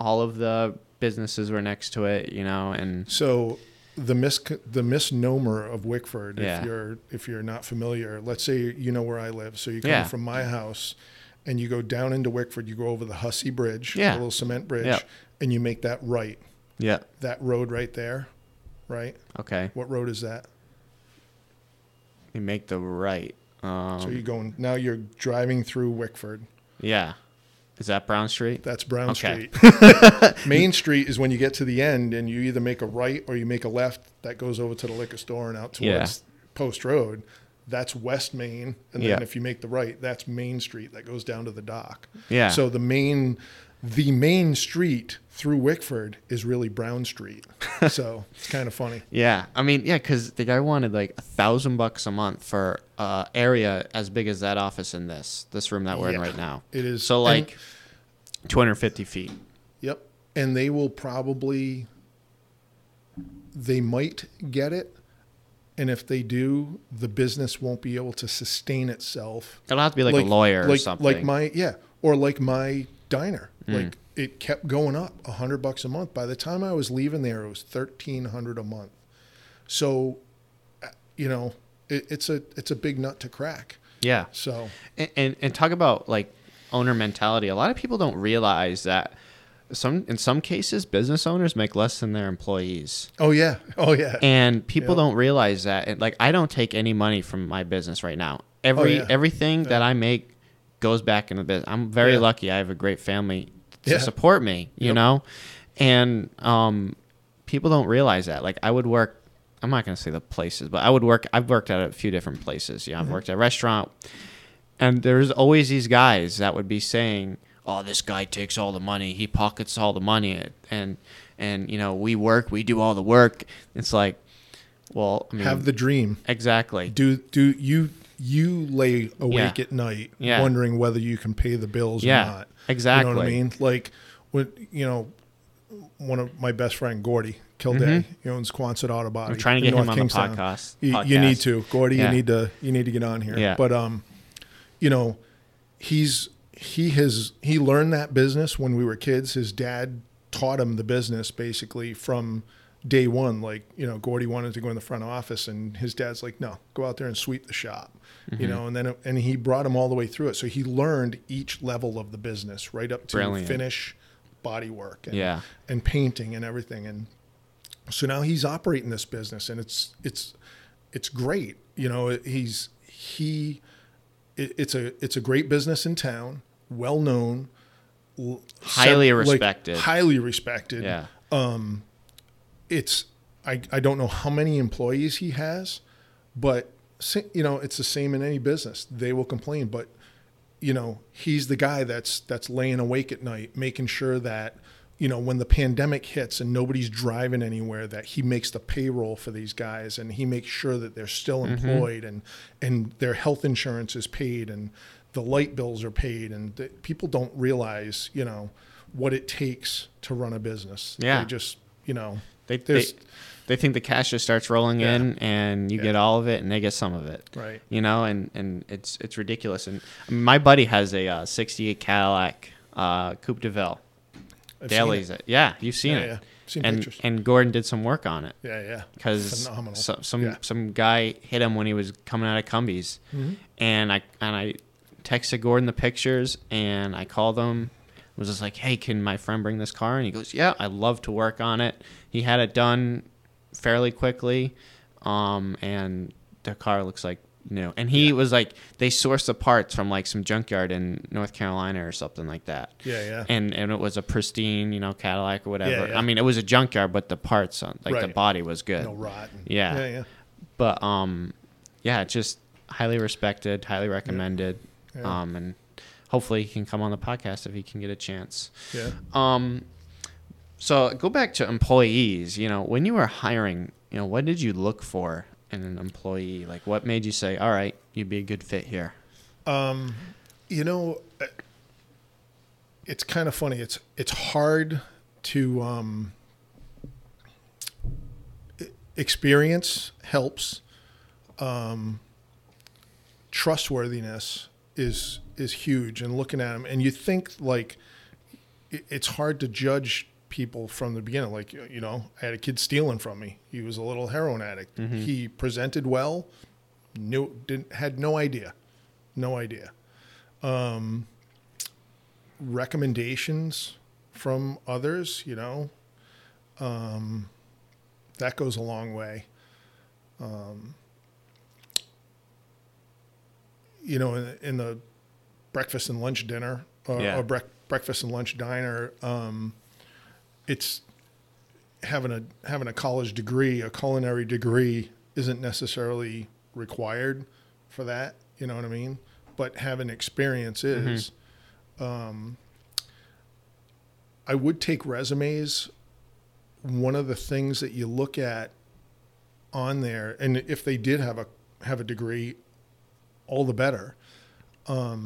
of the businesses were next to it. You know, and so. The misnomer of Wickford, if you're not familiar, let's say you know where I live. So you come from my house and you go down into Wickford, you go over the Hussey Bridge, a little cement bridge, and you make that right. Yeah. That road right there, right? Okay. What road is that? You make the right. So you're going, now you're driving through Wickford. Yeah. Is that Brown Street? That's Brown Street. Main Street is when you get to the end and you either make a right or you make a left. That goes over to the liquor store and out towards Post Road. That's West Main. And then if you make the right, that's Main Street. That goes down to the dock. Yeah. So the main street through Wickford is really Brown Street. So it's kind of funny. Yeah. I mean, yeah, because the guy wanted like $1,000 a month for area as big as that office in this room that we're in right now. It is. So like 250 feet. Yep. And they will probably, they might get it. And if they do, the business won't be able to sustain itself. It'll have to be like a lawyer or something. Like my diner. Like it kept going up $100 a month. By the time I was leaving there, it was $1,300 a month. So, you know, it's a big nut to crack. Yeah. So and talk about like owner mentality. A lot of people don't realize that in some cases business owners make less than their employees. Oh yeah. And people don't realize that. And like I don't take any money from my business right now. Everything that I make goes back into the business. I'm very lucky. I have a great family to support me, you know? And people don't realize that. Like I would work, I'm not going to say the places, but I've worked at a few different places. Yeah, I've worked at a restaurant, And there's always these guys that would be saying, oh, this guy takes all the money. He pockets all the money. And you know, we do all the work. It's like, well, I mean, have the dream. Exactly. Do you lay awake at night wondering whether you can pay the bills or not? Exactly. You know what I mean? Like, one of my best friend, Gordy Kilday, he owns Quonset Auto Body. We're trying to get him on Kingstown. The podcast. You need to, Gordy. Yeah. You need to get on here. Yeah. But you know, he learned that business when we were kids. His dad taught him the business basically from day one. Like, you know, Gordy wanted to go in the front office, and his dad's like, no, go out there and sweep the shop. Mm-hmm. You know, and he brought him all the way through it. So he learned each level of the business right up to finish body work and painting and everything. And so now he's operating this business, and it's great. You know, it's a great business in town, well known, highly respected. Yeah. It's I don't know how many employees he has, but you know, it's the same in any business. They will complain, but you know, he's the guy that's laying awake at night, making sure that, you know, when the pandemic hits and nobody's driving anywhere, that he makes the payroll for these guys, and he makes sure that they're still employed, and their health insurance is paid, and the light bills are paid, and people don't realize, you know, what it takes to run a business. Yeah. They just, you know, they think the cash just starts rolling in, and you get all of it, and they get some of it. Right. You know, and it's ridiculous. And my buddy has a 68 Cadillac Coupe de Ville. Dailies it. Yeah, you've seen it. Yeah. Seen pictures. And Gordon did some work on it. Yeah, yeah. Because some guy hit him when he was coming out of Cumbies, and I texted Gordon the pictures, and I called him. I was just like, hey, can my friend bring this car? And he goes, yeah, I'd love to work on it. He had it done fairly quickly, and the car looks like new. And he was like, they sourced the parts from like some junkyard in North Carolina or something like that. Yeah, yeah. And it was a pristine, you know, Cadillac or whatever. Yeah, yeah. I mean, it was a junkyard, but the parts, the body was good. No rot. Yeah. Yeah, yeah. But it's just highly respected, highly recommended. Yeah. Yeah. And hopefully he can come on the podcast if he can get a chance. Yeah. So go back to employees. You know, when you were hiring, you know, what did you look for in an employee? Like, what made you say, all right, you'd be a good fit here? You know, it's kind of funny. It's hard to experience helps. Trustworthiness is huge, and looking at them, and you think like it's hard to judge people from the beginning. Like, you know, I had a kid stealing from me. He was a little heroin addict. Mm-hmm. He presented well, had no idea. Recommendations from others, you know, that goes a long way. You know, in the breakfast and lunch dinner, or breakfast and lunch diner, it's having a college degree, a culinary degree isn't necessarily required for that. You know what I mean? But having experience is. Mm-hmm. I would take resumes. One of the things that you look at on there, and if they did have a degree, all the better. You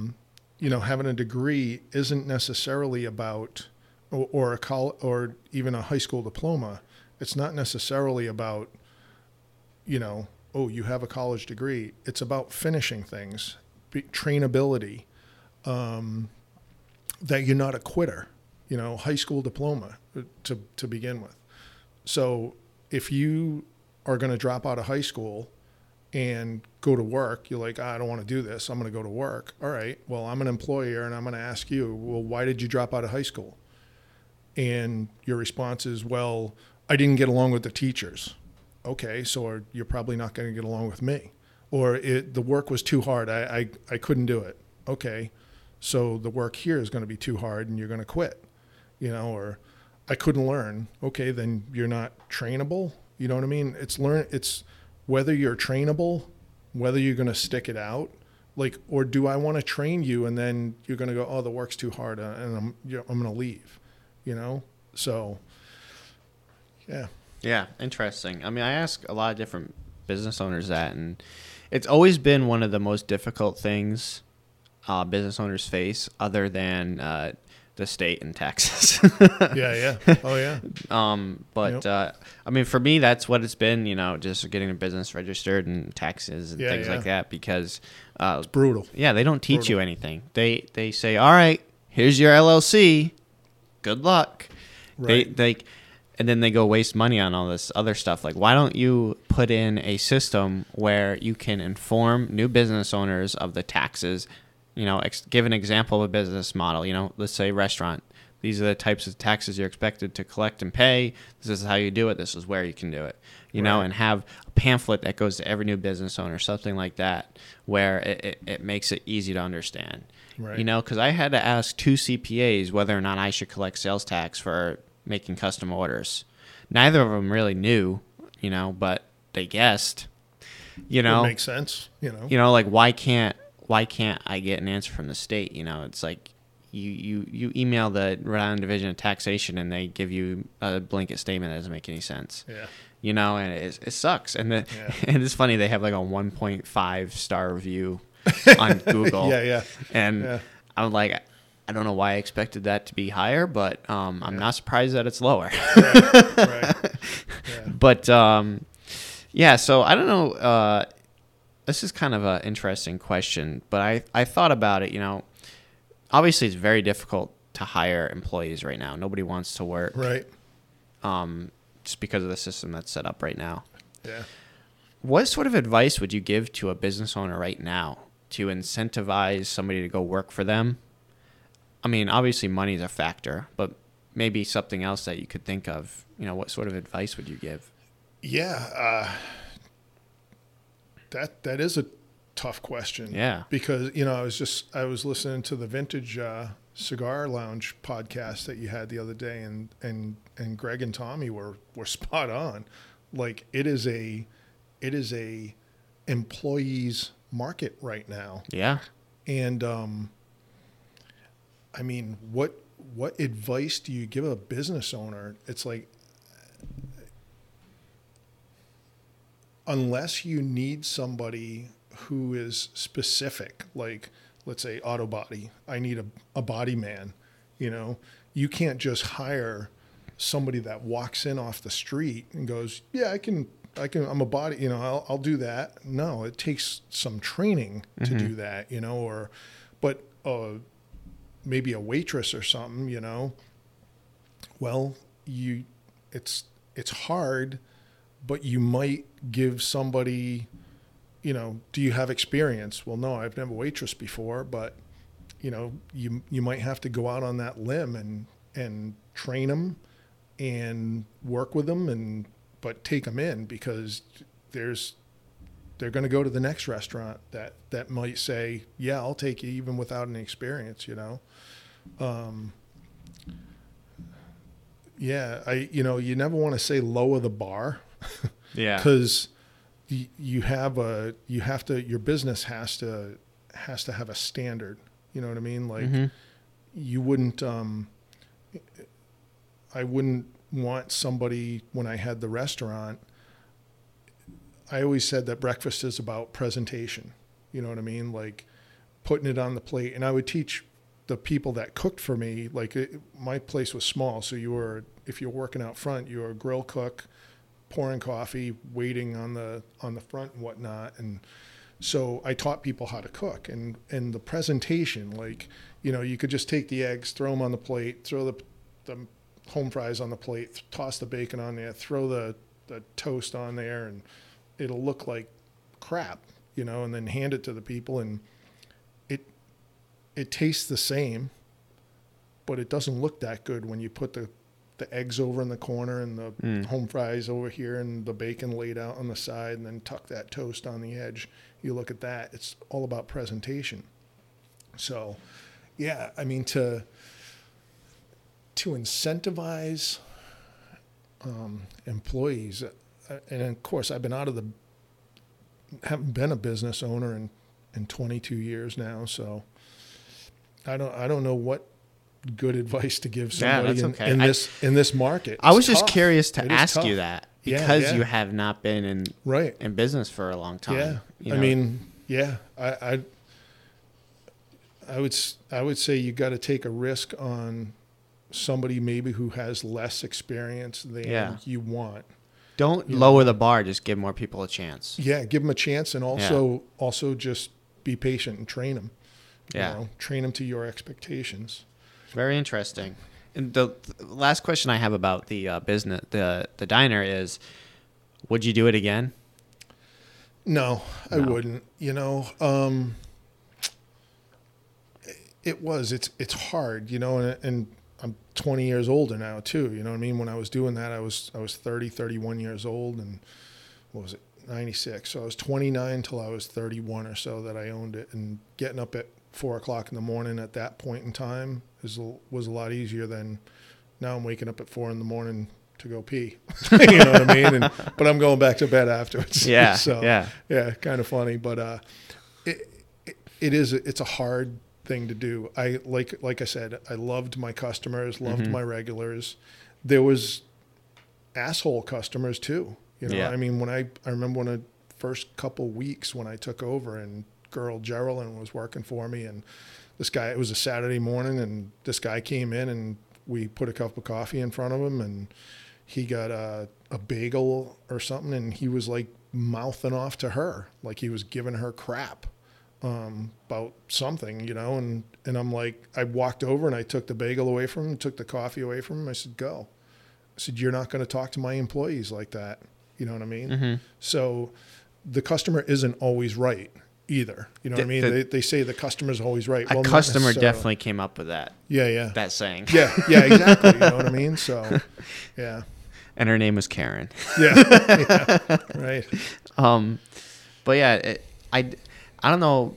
know, having a degree isn't necessarily about. Or a college, or even a high school diploma, it's not necessarily about, you know, oh, you have a college degree. It's about finishing things, trainability, that you're not a quitter. You know, high school diploma to begin with. So if you are going to drop out of high school and go to work, you're like, I don't want to do this. I'm going to go to work. All right. Well, I'm an employer, and I'm going to ask you, well, why did you drop out of high school? And your response is, well, I didn't get along with the teachers. Okay, so you're probably not going to get along with me. Or the work was too hard. I couldn't do it. Okay, so the work here is going to be too hard, and you're going to quit. You know, or I couldn't learn. Okay, then you're not trainable. You know what I mean? It's whether you're trainable, whether you're going to stick it out, Like, or do I want to train you? And then you're going to go, oh, the work's too hard, and I'm going to leave, you know? So, yeah. Yeah, interesting. I mean, I ask a lot of different business owners that, and it's always been one of the most difficult things business owners face, other than the state and taxes. Yeah. Oh, yeah. But, yep. I mean, for me, that's what it's been, you know, just getting a business registered and taxes and things like that, because it's brutal. Yeah, they don't teach you anything. They say, all right, here's your LLC. Good luck. Right. They and then they go waste money on all this other stuff. Like, why don't you put in a system where you can inform new business owners of the taxes, you know, give an example of a business model, you know, let's say restaurant. These are the types of taxes you're expected to collect and pay. This is how you do it. This is where you can do it, you know, and have a pamphlet that goes to every new business owner, something like that, where it makes it easy to understand, you know, because I had to ask 2 CPAs whether or not I should collect sales tax for making custom orders. Neither of them really knew, you know, but they guessed, you know. It makes sense, you know. You know, like, why can't I get an answer from the state? You know, it's like you email the Rhode Island Division of Taxation and they give you a blanket statement that doesn't make any sense. Yeah. You know, and it sucks. And and it's funny, they have like a 1.5 star review on Google. Yeah. And I'm like, I don't know why I expected that to be higher, but I'm not surprised that it's lower. Right. Yeah. But, so I don't know. This is kind of an interesting question, but I thought about it, you know. Obviously, it's very difficult to hire employees right now. Nobody wants to work. Right. Just because of the system that's set up right now. Yeah. What sort of advice would you give to a business owner right now to incentivize somebody to go work for them? I mean, obviously, money is a factor, but maybe something else that you could think of. You know, what sort of advice would you give? Yeah. That is a tough question. Yeah. Because, you know, I was listening to the Vintage Cigar Lounge podcast that you had the other day, and Greg and Tommy were spot on. Like, it is a employees market right now. Yeah. And, I mean, what advice do you give a business owner? It's like, unless you need somebody who is specific, like, let's say auto body, I need a body man, you know, you can't just hire somebody that walks in off the street and goes, yeah, I can, I'm a body, you know, I'll do that. No, it takes some training to do that, you know, but maybe a waitress or something, you know, well, it's hard, but you might give somebody, you know, do you have experience? Well, no, I've never waitressed before, but, you know, you might have to go out on that limb and train them and work with them but take them in, because they're going to go to the next restaurant that might say, yeah, I'll take you even without any experience, you know? You know, you never want to say lower the bar. Yeah. Cause your business has to have a standard. You know what I mean? Like, you wouldn't, I wouldn't want somebody, when I had the restaurant, I always said that breakfast is about presentation. You know what I mean? Like, putting it on the plate. And I would teach the people that cooked for me, like, my place was small. So if you're working out front, you were a grill cook, pouring coffee, waiting on the front and whatnot. And so I taught people how to cook and the presentation, like, you know, you could just take the eggs, throw them on the plate, throw the home fries on the plate, toss the bacon on there, throw the toast on there, and it'll look like crap, you know, and then hand it to the people, and it tastes the same, but it doesn't look that good when you put the eggs over in the corner and the home fries over here and the bacon laid out on the side, and then tuck that toast on the edge. You look at that, it's all about presentation. So, yeah, I mean, to incentivize employees. And of course, haven't been a business owner in in 22 years now. So I don't know what good advice to give somebody in this market. It's I was tough. Just curious to it ask you that because you have not been in business for a long time. Yeah. You know? I mean, yeah, I would say you got to take a risk on somebody maybe who has less experience than you want. Don't lower the bar. Just give more people a chance. Yeah, give them a chance, and also just be patient and train them. Yeah, train them to your expectations. Very interesting. And the last question I have about the business, the diner is, would you do it again? No, I wouldn't. It's hard. And I'm 20 years older now too. You know what I mean? When I was doing that, I was 30, 31 years old, and what was it? 96. So I was 29 till I was 31 or so that I owned it, and getting up at 4 o'clock in the morning at that point in time was a lot easier than now. I'm waking up at 4 a.m. to go pee. You know what I mean? But I'm going back to bed afterwards. Yeah. So yeah, kind of funny, but it's a hard thing to do. I like I said, I loved my customers, loved my regulars. There was asshole customers too. I mean, when I remember when the first couple weeks when I took over and girl Geraldine was working for me, and this guy, it was a Saturday morning, and this guy came in and we put a cup of coffee in front of him, and he got a bagel or something, and he was like mouthing off to her, like he was giving her crap about something, and I'm like, I walked over and I took the bagel away from him, took the coffee away from him. I said, go. I said, you're not going to talk to my employees like that. You know what I mean? Mm-hmm. So the customer isn't always right either. You know what I mean? They say the customer's always right. Well, a customer definitely came up with that. Yeah. That saying. Yeah, exactly. You know what I mean? So, yeah. And her name was Karen. Yeah, right. But yeah, I don't know.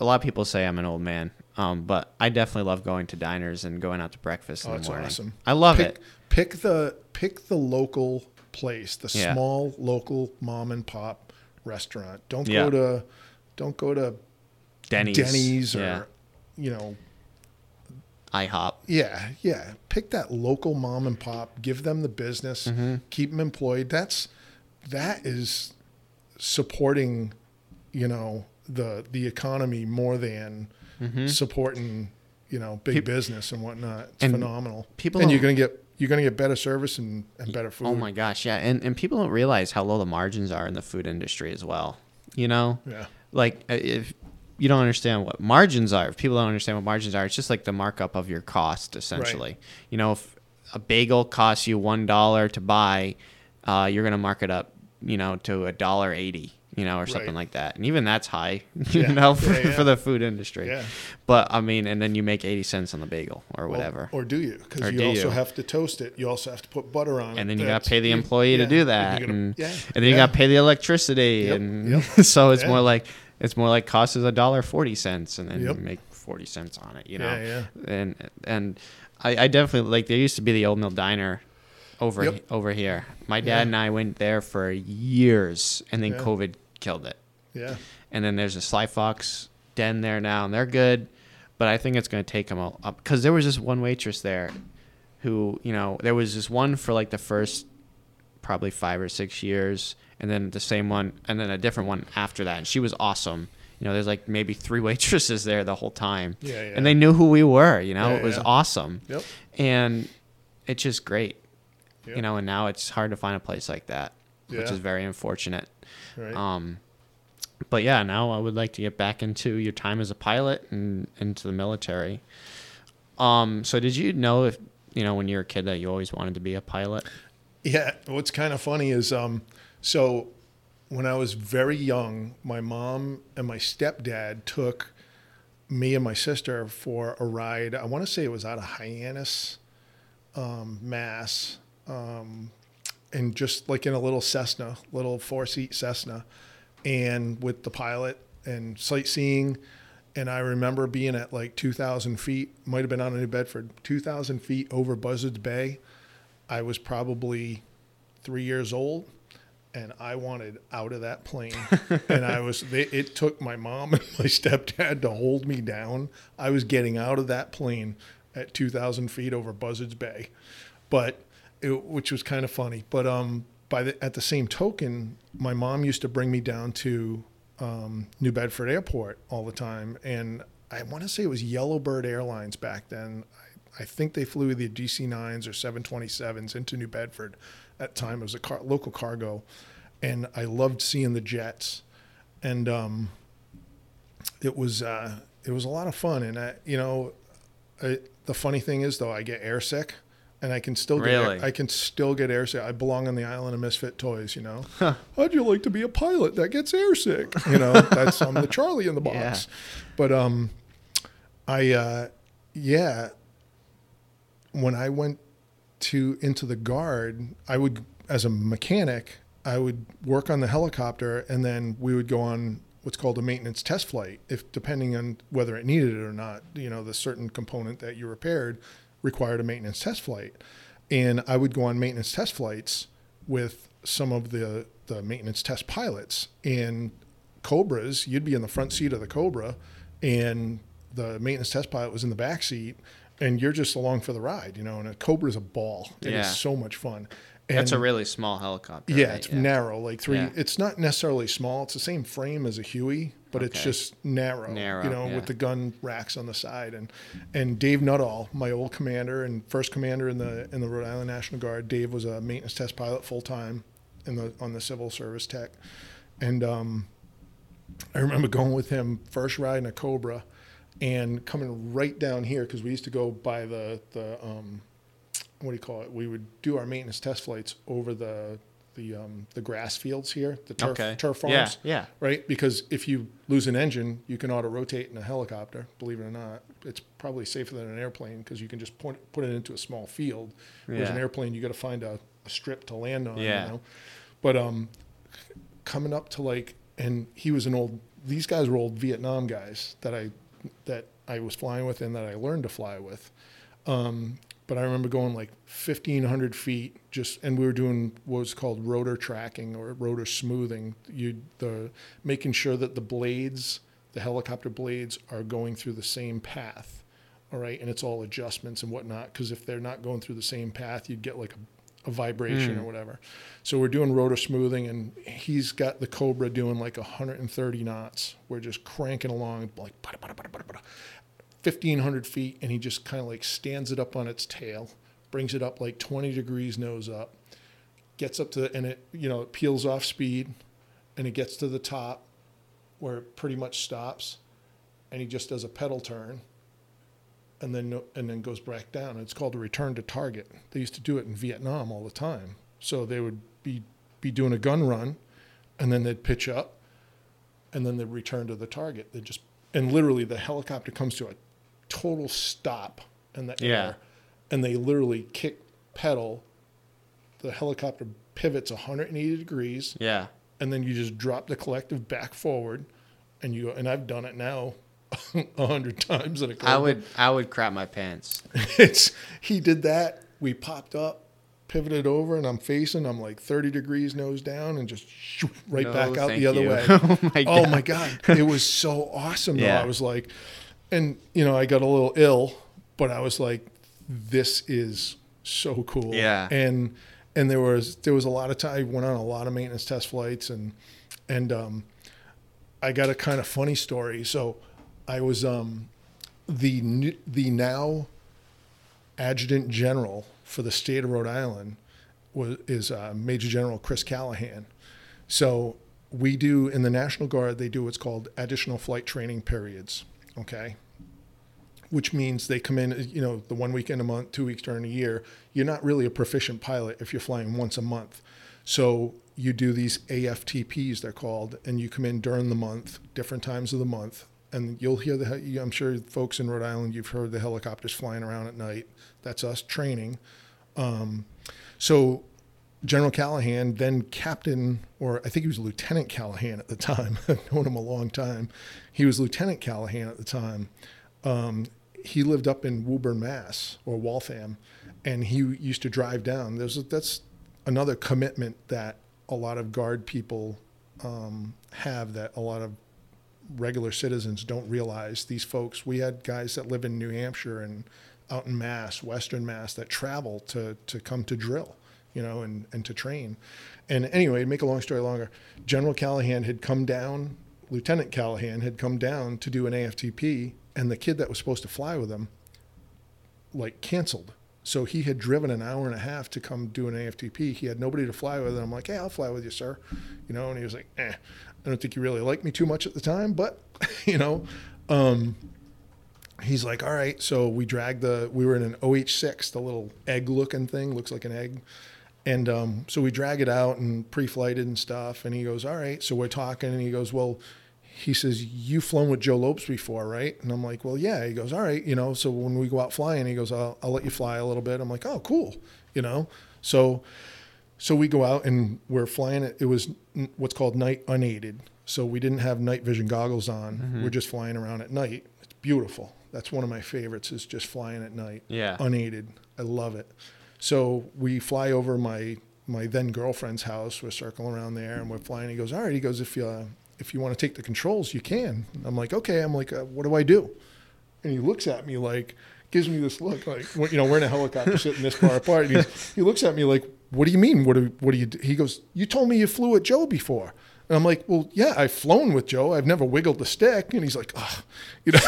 A lot of people say I'm an old man, but I definitely love going to diners and going out to breakfast in the morning. Awesome. I love it. Pick the local place, the small local mom and pop restaurant. Don't go to Denny's or IHOP. Yeah. Pick that local mom and pop. Give them the business. Keep them employed. That is supporting, the economy more than supporting big business and whatnot. It's phenomenal. And you're gonna get better service and better food. Oh my gosh, yeah. And people don't realize how low the margins are in the food industry as well. Yeah. Like, if you don't understand what margins are, if people don't understand what margins are, it's just like the markup of your cost, essentially. Right. If a bagel costs you $1 to buy, you're going to mark it up, to $1.80, or something like that. And even that's high, for the food industry. Yeah. But I mean, and then you make 80 cents on the bagel or whatever. Or do you? Because you also have to toast it. You also have to put butter on it. And then you got to pay the employee to do that. And then you got to pay the electricity. Yep. And so it's more like cost is $1.40, and then you make 40 cents on it, Yeah. And I definitely, like, there used to be the Old Mill Diner over here. My dad and I went there for years, and then COVID killed it. Yeah. And then there's a Sly Fox Den there now, and they're good, but I think it's going to take them all up, because there was this one waitress there who, there was this one for like the first probably 5 or 6 years, and then the same one, and then a different one after that, and she was awesome. There's like maybe 3 waitresses there the whole time. Yeah. And they knew who we were, it was awesome. Yep. And it's just great. Yep. And now it's hard to find a place like that, which is very unfortunate. Right. But yeah, now I would like to get back into your time as a pilot and into the military. So did you know if, when you were a kid that you always wanted to be a pilot? Yeah. What's kind of funny is, so when I was very young, my mom and my stepdad took me and my sister for a ride. I want to say it was out of Hyannis, Mass. And just like in a little Cessna, little 4-seat Cessna, and with the pilot and sightseeing. And I remember being at like 2,000 feet, might have been out of New Bedford, 2,000 feet over Buzzards Bay. I was probably 3 years old, and I wanted out of that plane. And I was, it took my mom and my stepdad to hold me down. I was getting out of that plane at 2,000 feet over Buzzards Bay, but which was kind of funny. But at the same token, my mom used to bring me down to New Bedford Airport all the time. And I want to say it was Yellowbird Airlines back then. I think they flew the DC-9s or 727s into New Bedford. At the time, it was a local cargo. And I loved seeing the jets. And it was a lot of fun. And, the funny thing is, though, I get airsick. And I can still get airsick. I belong on the island of misfit toys, you know. Huh. How'd you like to be a pilot that gets airsick? You know, that's I'm the Charlie in the box. Yeah. But when I went into the guard, I would, as a mechanic, I would work on the helicopter, and then we would go on what's called a maintenance test flight, if depending on whether it needed it or not. You know, the certain component that you repaired required a maintenance test flight. And I would go on maintenance test flights with some of the maintenance test pilots. And Cobras, you'd be in the front seat of the Cobra, and the maintenance test pilot was in the back seat, and you're just along for the ride, you know. And a Cobra's a ball. It is so much fun. And that's a really small helicopter. Yeah, right? It's narrow, like three. Yeah. It's not necessarily small. It's the same frame as a Huey, but it's just narrow, you know, with the gun racks on the side. And Dave Nuttall, my old commander and first commander in the Rhode Island National Guard, Dave was a maintenance test pilot full time on the civil service tech. And I remember going with him first ride in a Cobra, and coming right down here because we used to go by the what do you call it? We would do our maintenance test flights over the grass fields here, the turf farms, right? Because if you lose an engine, you can auto rotate in a helicopter. Believe it or not, it's probably safer than an airplane because you can just put it into a small field. Whereas an airplane, you got to find a strip to land on. Yeah. You know? But coming up to and he was these guys were old Vietnam guys that I was flying with and that I learned to fly with. But I remember going 1,500 feet and we were doing what was called rotor tracking or rotor smoothing. Making sure that the helicopter blades are going through the same path, all right? And it's all adjustments and whatnot, because if they're not going through the same path, you'd get a vibration or whatever. So we're doing rotor smoothing, and he's got the Cobra doing 130 knots. We're just cranking along 1,500 feet, and he just kind of stands it up on its tail, brings it up 20 degrees nose up, gets up to, and it, you know, it peels off speed, and it gets to the top where it pretty much stops, and he just does a pedal turn, and then goes back down. It's called a return to target. They used to do it in Vietnam all the time. So they would be doing a gun run, and then they'd pitch up, and then they'd return to the target. And literally the helicopter comes to a total stop in the air, and they literally kick pedal. The helicopter pivots 180 degrees, and then you just drop the collective back forward, and you go. And I've done it now 100 times in a car. I would crap my pants. He did that. We popped up, pivoted over, and I'm 30 degrees nose down, and just shoop, back out the other way. Oh my god, it was so awesome. Though I was I got a little ill, but I was this is so cool. And there was a lot of time. I went on a lot of maintenance test flights, and I got a kind of funny story. So I was the now adjutant general for the state of Rhode Island is Major General Chris Callahan. So we do, in the National Guard, they do what's called additional flight training periods, okay? Which means they come in, you know, the 1 weekend a month, 2 weeks during a year. You're not really a proficient pilot if you're flying once a month. So you do these AFTPs, they're called, and you come in during the month, different times of the month, and you'll hear I'm sure folks in Rhode Island, you've heard the helicopters flying around at night. That's us training. So General Callahan, then Captain, or I think he was Lieutenant Callahan at the time. I've known him a long time. He was Lieutenant Callahan at the time. He lived up in Woburn, Mass, or Waltham, and he used to drive down. That's another commitment that a lot of Guard people have that a lot of regular citizens don't realize. These folks, we had guys that live in New Hampshire and out in Mass, Western Mass, that travel to come to drill, you know, and to train. And anyway, to make a long story longer, General Callahan had come down, Lieutenant Callahan had come down to do an AFTP, and the kid that was supposed to fly with him, like, canceled. So he had driven an hour and a half to come do an AFTP. He had nobody to fly with. And I'm like, hey, I'll fly with you, sir. You know, and he was like, eh, I don't think you really liked me too much at the time, but, you know. He's like, all right. So we dragged we were in an OH-6, the little egg-looking thing, looks like an egg. And so we drag it out and pre-flighted and stuff. And he goes, all right. So we're talking. And he goes, well, he says, you've flown with Joe Lopes before, right? And I'm like, well, yeah. He goes, all right. You know, so when we go out flying, he goes, I'll let you fly a little bit. I'm like, oh, cool. You know, so we go out and we're flying. It was what's called night unaided. So we didn't have night vision goggles on. Mm-hmm. We're just flying around at night. It's beautiful. That's one of my favorites is just flying at night. Yeah. Unaided. I love it. So we fly over my then girlfriend's house. We're circling around there and we're flying. He goes, all right. He goes, if you want to take the controls, you can. I'm like, okay. I'm like, what do I do? And he looks at me like, gives me this look like, you know, we're in a helicopter sitting this far apart. And he looks at me like, what do you mean? What do you do? He goes, you told me you flew with Joe before. And I'm like, well, yeah, I've flown with Joe. I've never wiggled the stick. And he's like, oh, you know.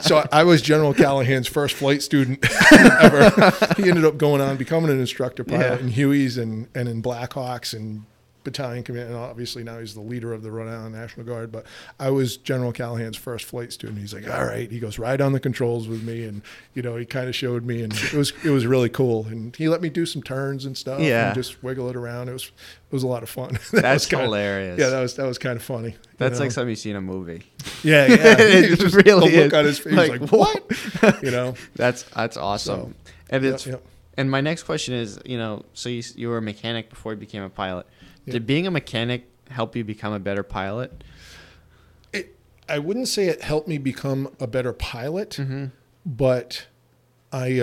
So I was General Callahan's first flight student ever. He ended up going on becoming an instructor pilot in Hueys and in Blackhawks and Battalion Command. And obviously now he's the leader of the Rhode Island National Guard. But I was General Callahan's first flight student. He's like, all right. He goes, ride on the controls with me. And, you know, he kind of showed me. And it was really cool. And he let me do some turns and stuff. Yeah. And just wiggle it around. It was a lot of fun. That's hilarious. Yeah, that was kind of funny. That's like something you see in a movie. Yeah, yeah. It just really is. The look on his face, like what? You know. That's awesome. So, and and my next question is, you know, so you were a mechanic before you became a pilot. Yeah. Did being a mechanic help you become a better pilot? I wouldn't say it helped me become a better pilot, mm-hmm. but I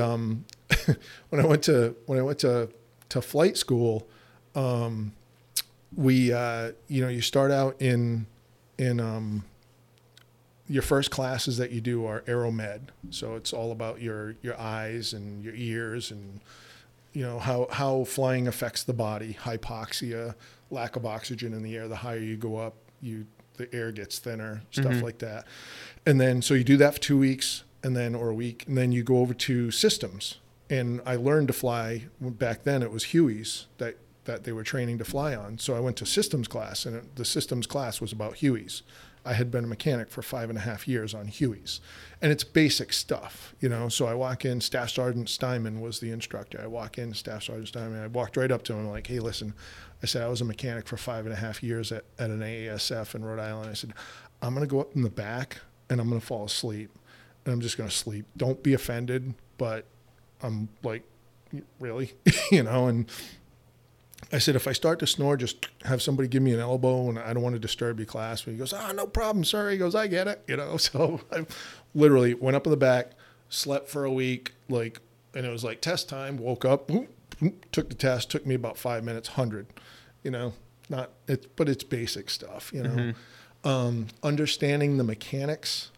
when I went to flight school. You start out in your first classes that you do are aeromed. So it's all about your eyes and your ears and, you know, how flying affects the body, hypoxia, lack of oxygen in the air. The higher you go up, the air gets thinner, stuff mm-hmm. like that. And then, so you do that for 2 weeks or a week, and then you go over to systems. And I learned to fly back then. It was Hueys that they were training to fly on. So I went to systems class, and the systems class was about Hueys. I had been a mechanic for 5.5 years on Hueys, and it's basic stuff, you know? So I walk in, Staff Sergeant Steinman was the instructor. I walked right up to him. I'm like, hey, listen, I said, I was a mechanic for 5.5 years at an AASF in Rhode Island. I said, I'm going to go up in the back and I'm going to fall asleep and I'm just going to sleep. Don't be offended, but I'm like, really, you know? And I said, if I start to snore, just have somebody give me an elbow, and I don't want to disturb your class. But he goes, no problem, sir. He goes, I get it, you know. So I literally went up in the back, slept for a week, like, and it was like test time. Woke up, took the test. Took me about 5 minutes, 100, you know. But it's basic stuff, you know. Mm-hmm. Understanding the mechanics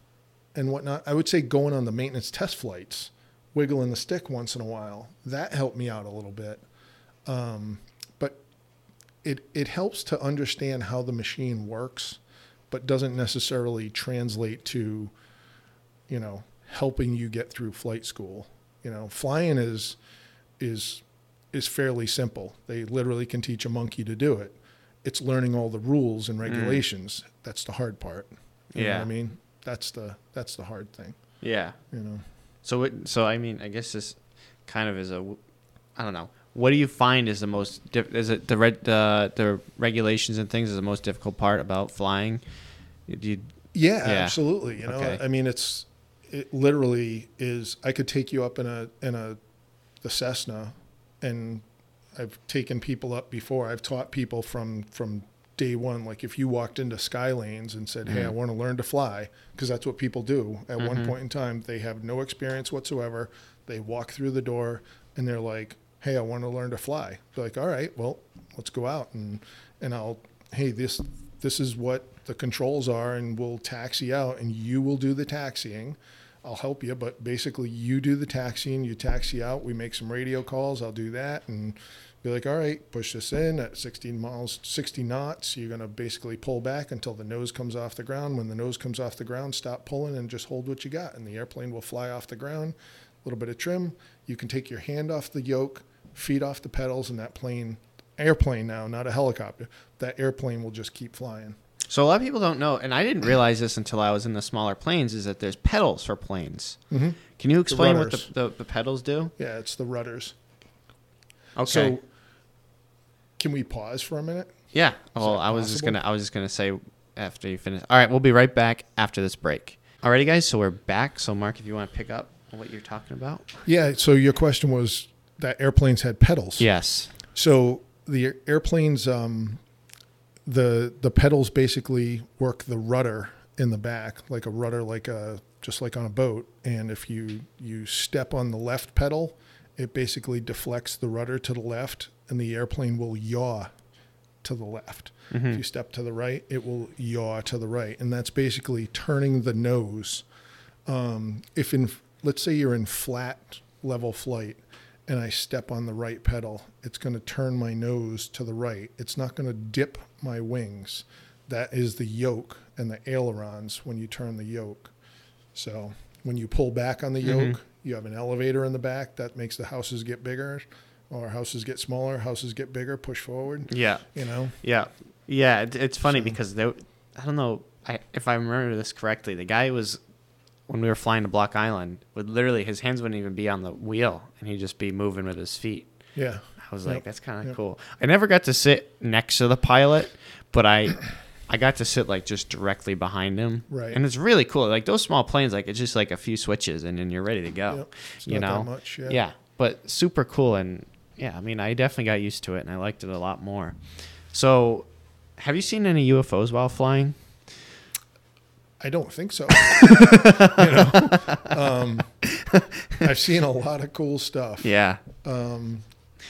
and whatnot. I would say going on the maintenance test flights, wiggling the stick once in a while, that helped me out a little bit. It helps to understand how the machine works, but doesn't necessarily translate to, you know, helping you get through flight school. You know, flying is fairly simple. They literally can teach a monkey to do it. It's learning all the rules and regulations. Mm. That's the hard part. You know what I mean? That's the hard thing. Yeah. You know. So I mean, I guess this kind of is I don't know. What do you find is the most the regulations and things is the most difficult part about flying? Absolutely. You know, okay. I mean, it literally is. I could take you up in the Cessna, and I've taken people up before. I've taught people from day one. Like if you walked into Skylanes and said, "Hey, I want to learn to fly," because that's what people do. At one point in time, they have no experience whatsoever. They walk through the door and they're like, hey, I want to learn to fly. It's like, all right, well, let's go out and I'll, hey, this is what the controls are, and we'll taxi out, and you will do the taxiing. I'll help you, but basically you do the taxiing, you taxi out, we make some radio calls, I'll do that, and be like, all right, push this in at 16 miles, 60 knots. You're going to basically pull back until the nose comes off the ground. When the nose comes off the ground, stop pulling and just hold what you got, and the airplane will fly off the ground. A little bit of trim. You can take your hand off the yoke, feet off the pedals, and that airplane now, not a helicopter, that airplane will just keep flying. So a lot of people don't know, and I didn't realize this until I was in the smaller planes, is that there's pedals for planes. Mm-hmm. Can you explain what the pedals do? Yeah, it's the rudders. Okay. So can we pause for a minute? Yeah. Well, I was just gonna say after you finish. All right, we'll be right back after this break. All righty, guys. So we're back. So Mark, if you want to pick up what you're talking about. Yeah. So your question was that airplanes had pedals. Yes. So the airplanes, the pedals basically work the rudder in the back, like a rudder, just like on a boat. And if you step on the left pedal, it basically deflects the rudder to the left, and the airplane will yaw to the left. Mm-hmm. If you step to the right, it will yaw to the right. And that's basically turning the nose. Let's say you're in flat level flight and I step on the right pedal, it's going to turn my nose to the right. It's not going to dip my wings. That is the yoke and the ailerons when you turn the yoke. So when you pull back on the yoke, mm-hmm. You have an elevator in the back that makes the houses get bigger, or houses get smaller, houses get bigger, push forward. Yeah. You know? Yeah. Yeah. It's funny because I don't know if I remember this correctly. The guy was, when we were flying to Block Island, would literally, his hands wouldn't even be on the wheel, and he'd just be moving with his feet. Yeah. I was like, that's kind of cool. I never got to sit next to the pilot, but I got to sit just directly behind him. Right. And it's really cool. Like those small planes, it's just a few switches and then you're ready to go. Yep. It's you not know? That much, yeah. Yeah. But super cool. And yeah, I mean, I definitely got used to it and I liked it a lot more. So have you seen any UFOs while flying? I don't think so. I've seen a lot of cool stuff. Yeah.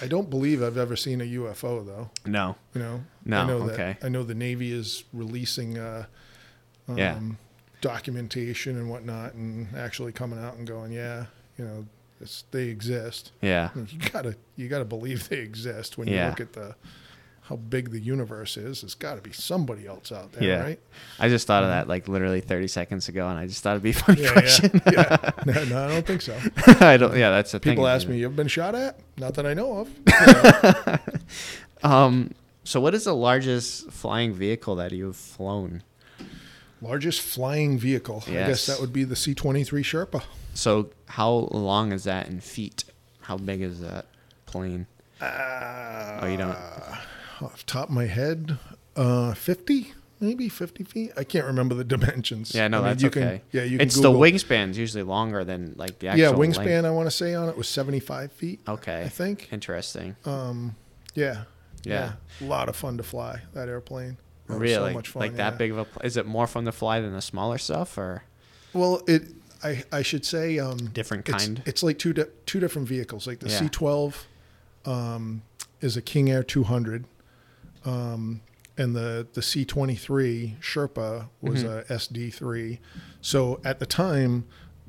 I don't believe I've ever seen a UFO, though. No. No, I know that. I know the Navy is releasing documentation and whatnot, and actually coming out and going, they exist. Yeah. And you gotta believe they exist when you look at how big the universe is. There's got to be somebody else out there, right? I just thought of that literally 30 seconds ago, and I just thought it'd be a funny question. Yeah. No, I don't think so. I don't. Yeah, that's the thing. People ask me, you ever been shot at? Not that I know of. So what is the largest flying vehicle that you've flown? Largest flying vehicle? Yes. I guess that would be the C-23 Sherpa. So how long is that in feet? How big is that plane? You don't... Off the top of my head, 50, maybe 50 feet. I can't remember the dimensions. Yeah, no, that's okay. Yeah, you can. It's the wingspan's usually longer than the actual. Yeah, wingspan. Length. I want to say on it was 75 feet. Okay, I think. Interesting. Yeah. A lot of fun to fly that airplane. Really, so much fun. That big of a. Is it more fun to fly than the smaller stuff, or? Well, I should say different kind. It's two different vehicles. Like the C-12 is a King Air 200. And the C-23 Sherpa was a SD-3. So at the time,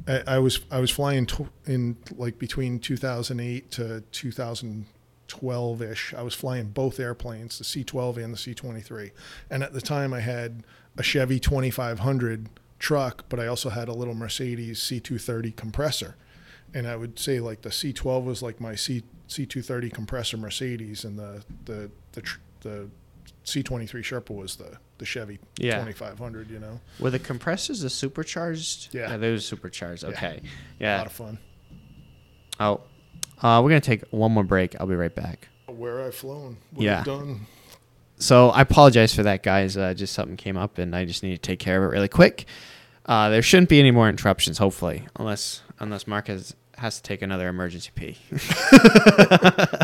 I was flying between 2008 to 2012-ish. I was flying both airplanes, the C-12 and the C-23. And at the time, I had a Chevy 2500 truck, but I also had a little Mercedes C-230 compressor. And I would say the C-12 was my C-230 compressor Mercedes, and the C-23 Sherpa was the Chevy 2500, Were the compressors the supercharged? Yeah. They were supercharged. Okay. Yeah. A lot of fun. Oh. We're going to take one more break. I'll be right back. Where I've flown. What I've done. So I apologize for that, guys. Just something came up, and I just need to take care of it really quick. There shouldn't be any more interruptions, hopefully, unless Mark has to take another emergency pee.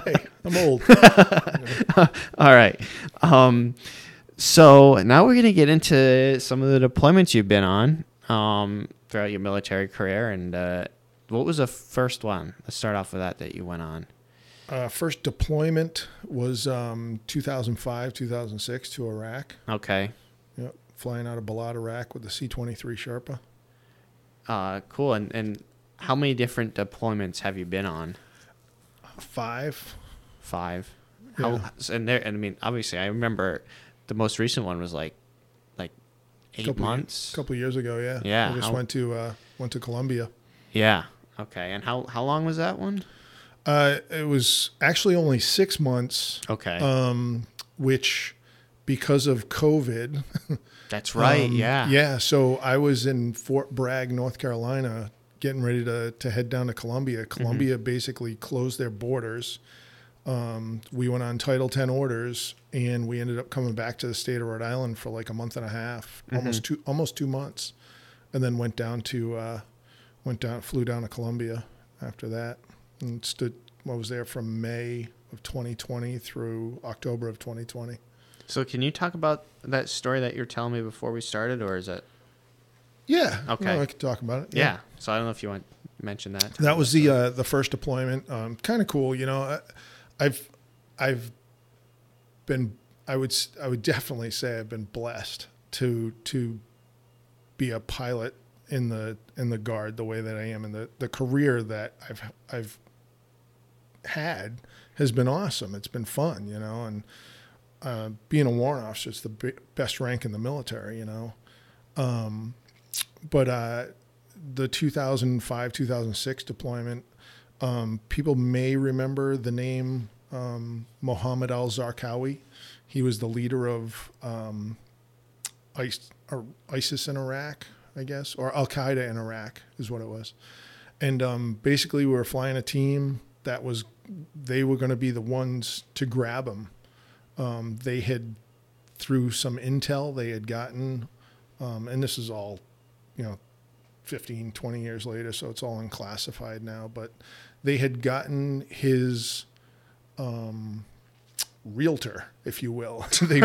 Hey, I'm old. All right. So now we're going to get into some of the deployments you've been on throughout your military career. And what was the first one? Let's start off with that you went on. First deployment was 2005, 2006 to Iraq. Okay. Yep. Flying out of Balad, Iraq with the C-23 Sherpa. Cool. And how many different deployments have you been on? Five. Yeah. How, and I mean, obviously, I remember the most recent one was like eight months. A couple of years ago, yeah. Yeah. We just went to Columbia. Yeah. Okay. And how long was that one? It was actually only 6 months. Okay. Which, because of COVID. That's right. Yeah. Yeah. So I was in Fort Bragg, North Carolina, getting ready to head down to Columbia. Columbia mm-hmm. basically closed their borders. We went on Title 10 orders, and we ended up coming back to the state of Rhode Island for like a month and a half, mm-hmm. almost two months, and then flew down to Columbia after that. And I was there from May of 2020 through October of 2020. So can you talk about that story that you're telling me before we started, or is it? Yeah. Okay. No, I could talk about it. Yeah. So I don't know if you want to mention that. That was the first deployment. Kind of cool. You know, I would definitely say I've been blessed to be a pilot in the Guard the way that I am, and the career that I've had has been awesome. It's been fun, you know, and being a warrant officer is the best rank in the military, you know. But the 2005-2006 deployment, people may remember the name Mohammed al-Zarqawi. He was the leader of ISIS in Iraq, I guess, or Al-Qaeda in Iraq is what it was. And basically we were flying a team that they were going to be the ones to grab him. They had, through some intel they had gotten, and this is all, you know, 15, 20 years later, so it's all unclassified now, but they had gotten his realtor, if you will. they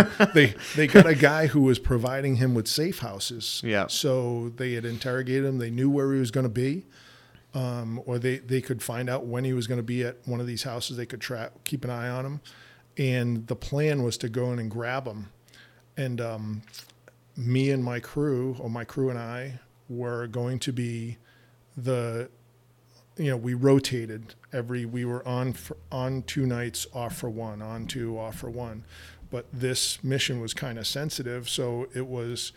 got a guy who was providing him with safe houses. Yeah. So they had interrogated him. They knew where he was going to be, or they could find out when he was going to be at one of these houses. They could keep an eye on him. And the plan was to go in and grab him. And me and my crew and I were going to be we rotated we were on two nights, off for one, on two, off for one. But this mission was kind of sensitive. So it was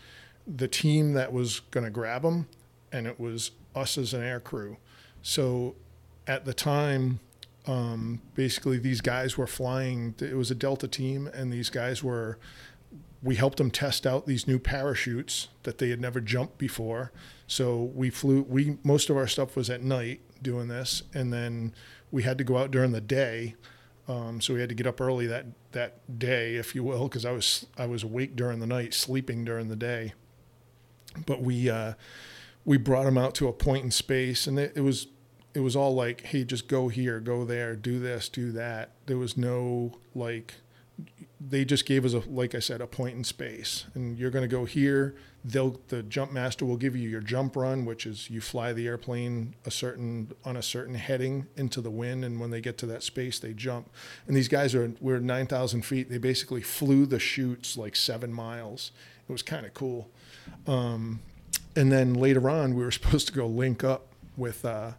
the team that was going to grab them, and it was us as an air crew. So at the time, basically these guys were flying. It was a Delta team, and these guys were, we helped them test out these new parachutes that they had never jumped before. So we flew, most of our stuff was at night doing this. And then we had to go out during the day. So we had to get up early that day, if you will, cause I was awake during the night, sleeping during the day. But we brought them out to a point in space, and it was all like, hey, just go here, go there, do this, do that. There was no they just gave us like I said, a point in space, and you're going to go here. The jump master will give you your jump run, which is you fly the airplane on a certain heading into the wind. And when they get to that space, they jump. And these guys we're 9,000 feet. They basically flew the chutes like 7 miles. It was kind of cool. And then later on, we were supposed to go link up with an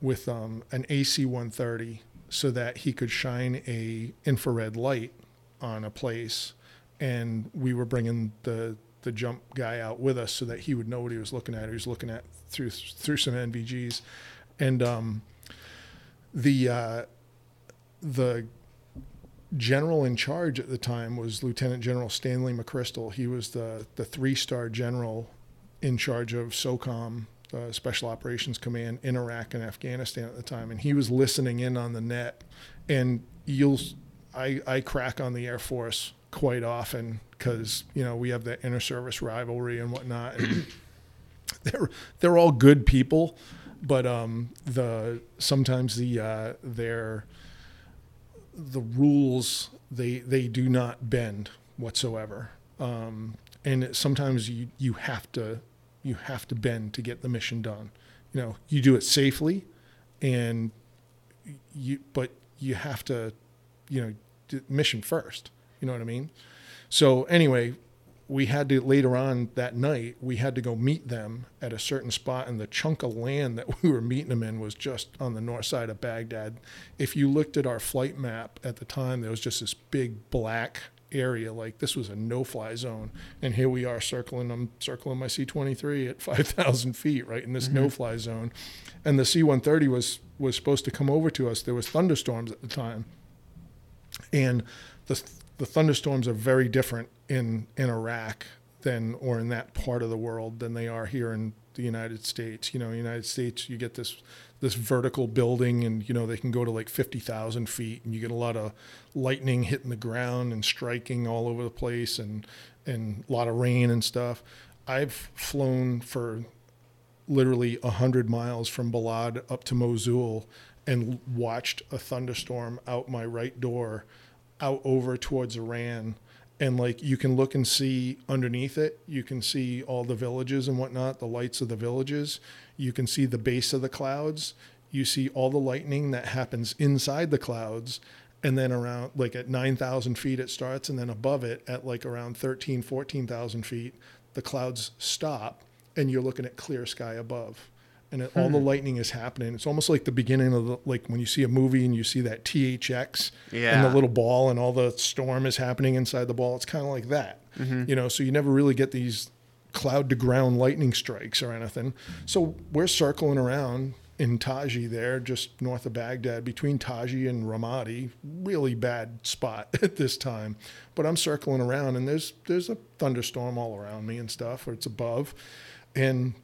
AC-130 so that he could shine a infrared light on a place, and we were bringing the jump guy out with us so that he would know what he was looking at. He was looking at through some NVGs, and the general in charge at the time was Lieutenant General Stanley McChrystal. He was the 3-star general in charge of SOCOM, Special Operations Command in Iraq and Afghanistan at the time, and he was listening in on the net. And I crack on the Air Force quite often because, you know, we have that inter-service rivalry and whatnot. And they're all good people, but sometimes the rules they do not bend whatsoever, and sometimes you have to bend to get the mission done. You know, you do it safely, and you but you have to, you know, mission first. You know what I mean? So anyway, we had to, later on that night, we had to go meet them at a certain spot, and the chunk of land that we were meeting them in was just on the north side of Baghdad. If you looked at our flight map at the time, there was just this big black area, like this was a no-fly zone, and here we are circling, I'm circling my C-23 at 5,000 feet, right, in this mm-hmm. no-fly zone. And the C-130 was supposed to come over to us. There was thunderstorms at the time, and the thunderstorms are very different in Iraq than, or in that part of the world, than they are here in the United States. You know, United States, you get this vertical building, and, you know, they can go to like 50,000 feet, and you get a lot of lightning hitting the ground and striking all over the place, and a lot of rain and stuff. I've flown for literally 100 miles from Balad up to Mosul and watched a thunderstorm out my right door out over towards Iran, and like you can look and see underneath it, you can see all the villages and whatnot, the lights of the villages, you can see the base of the clouds, you see all the lightning that happens inside the clouds, and then around like at 9,000 feet it starts, and then above it at like around 13,000, 14,000 feet the clouds stop, and you're looking at clear sky above. And all the lightning is happening. It's almost like the beginning of like when you see a movie and you see that THX and the little ball and all the storm is happening inside the ball. It's kind of like that, you know, so you never really get these cloud to ground lightning strikes or anything. So we're circling around in Taji there, just north of Baghdad, between Taji and Ramadi, really bad spot at this time. But I'm circling around, and there's a thunderstorm all around me and stuff, or it's above. And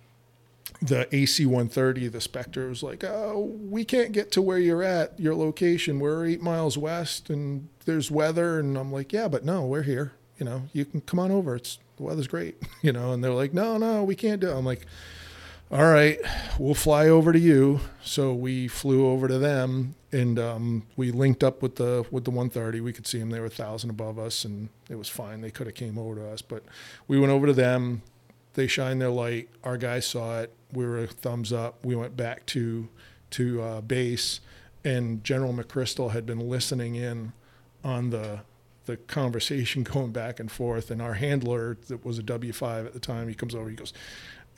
the AC-130, the Spectre, was like, oh, we can't get to where you're at, your location. We're 8 miles west, and there's weather. And I'm like, yeah, but no, we're here. You know, you can come on over. The weather's great. You know, and they're like, no, we can't do it. I'm like, all right, we'll fly over to you. So we flew over to them, and we linked up with the 130. We could see them. They were 1,000 above us, and it was fine. They could have came over to us, but we went over to them. They shined their light. Our guys saw it. We were a thumbs up. We went back to base, and General McChrystal had been listening in on the conversation going back and forth. And our handler, that was a W5 at the time, he comes over. He goes,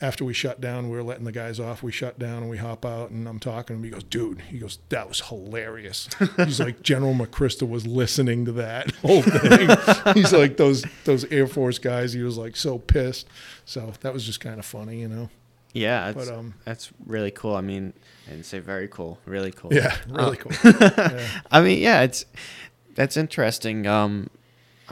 after we shut down, we were letting the guys off. We shut down and we hop out, and I'm talking to him. He goes, dude. He goes, that was hilarious. He's like, General McChrystal was listening to that whole thing. He's like, those Air Force guys. He was like so pissed. So that was just kind of funny, you know. Yeah, that's really cool. I mean, and say very cool, really cool. Yeah, really cool. Yeah. I mean, yeah, that's interesting. I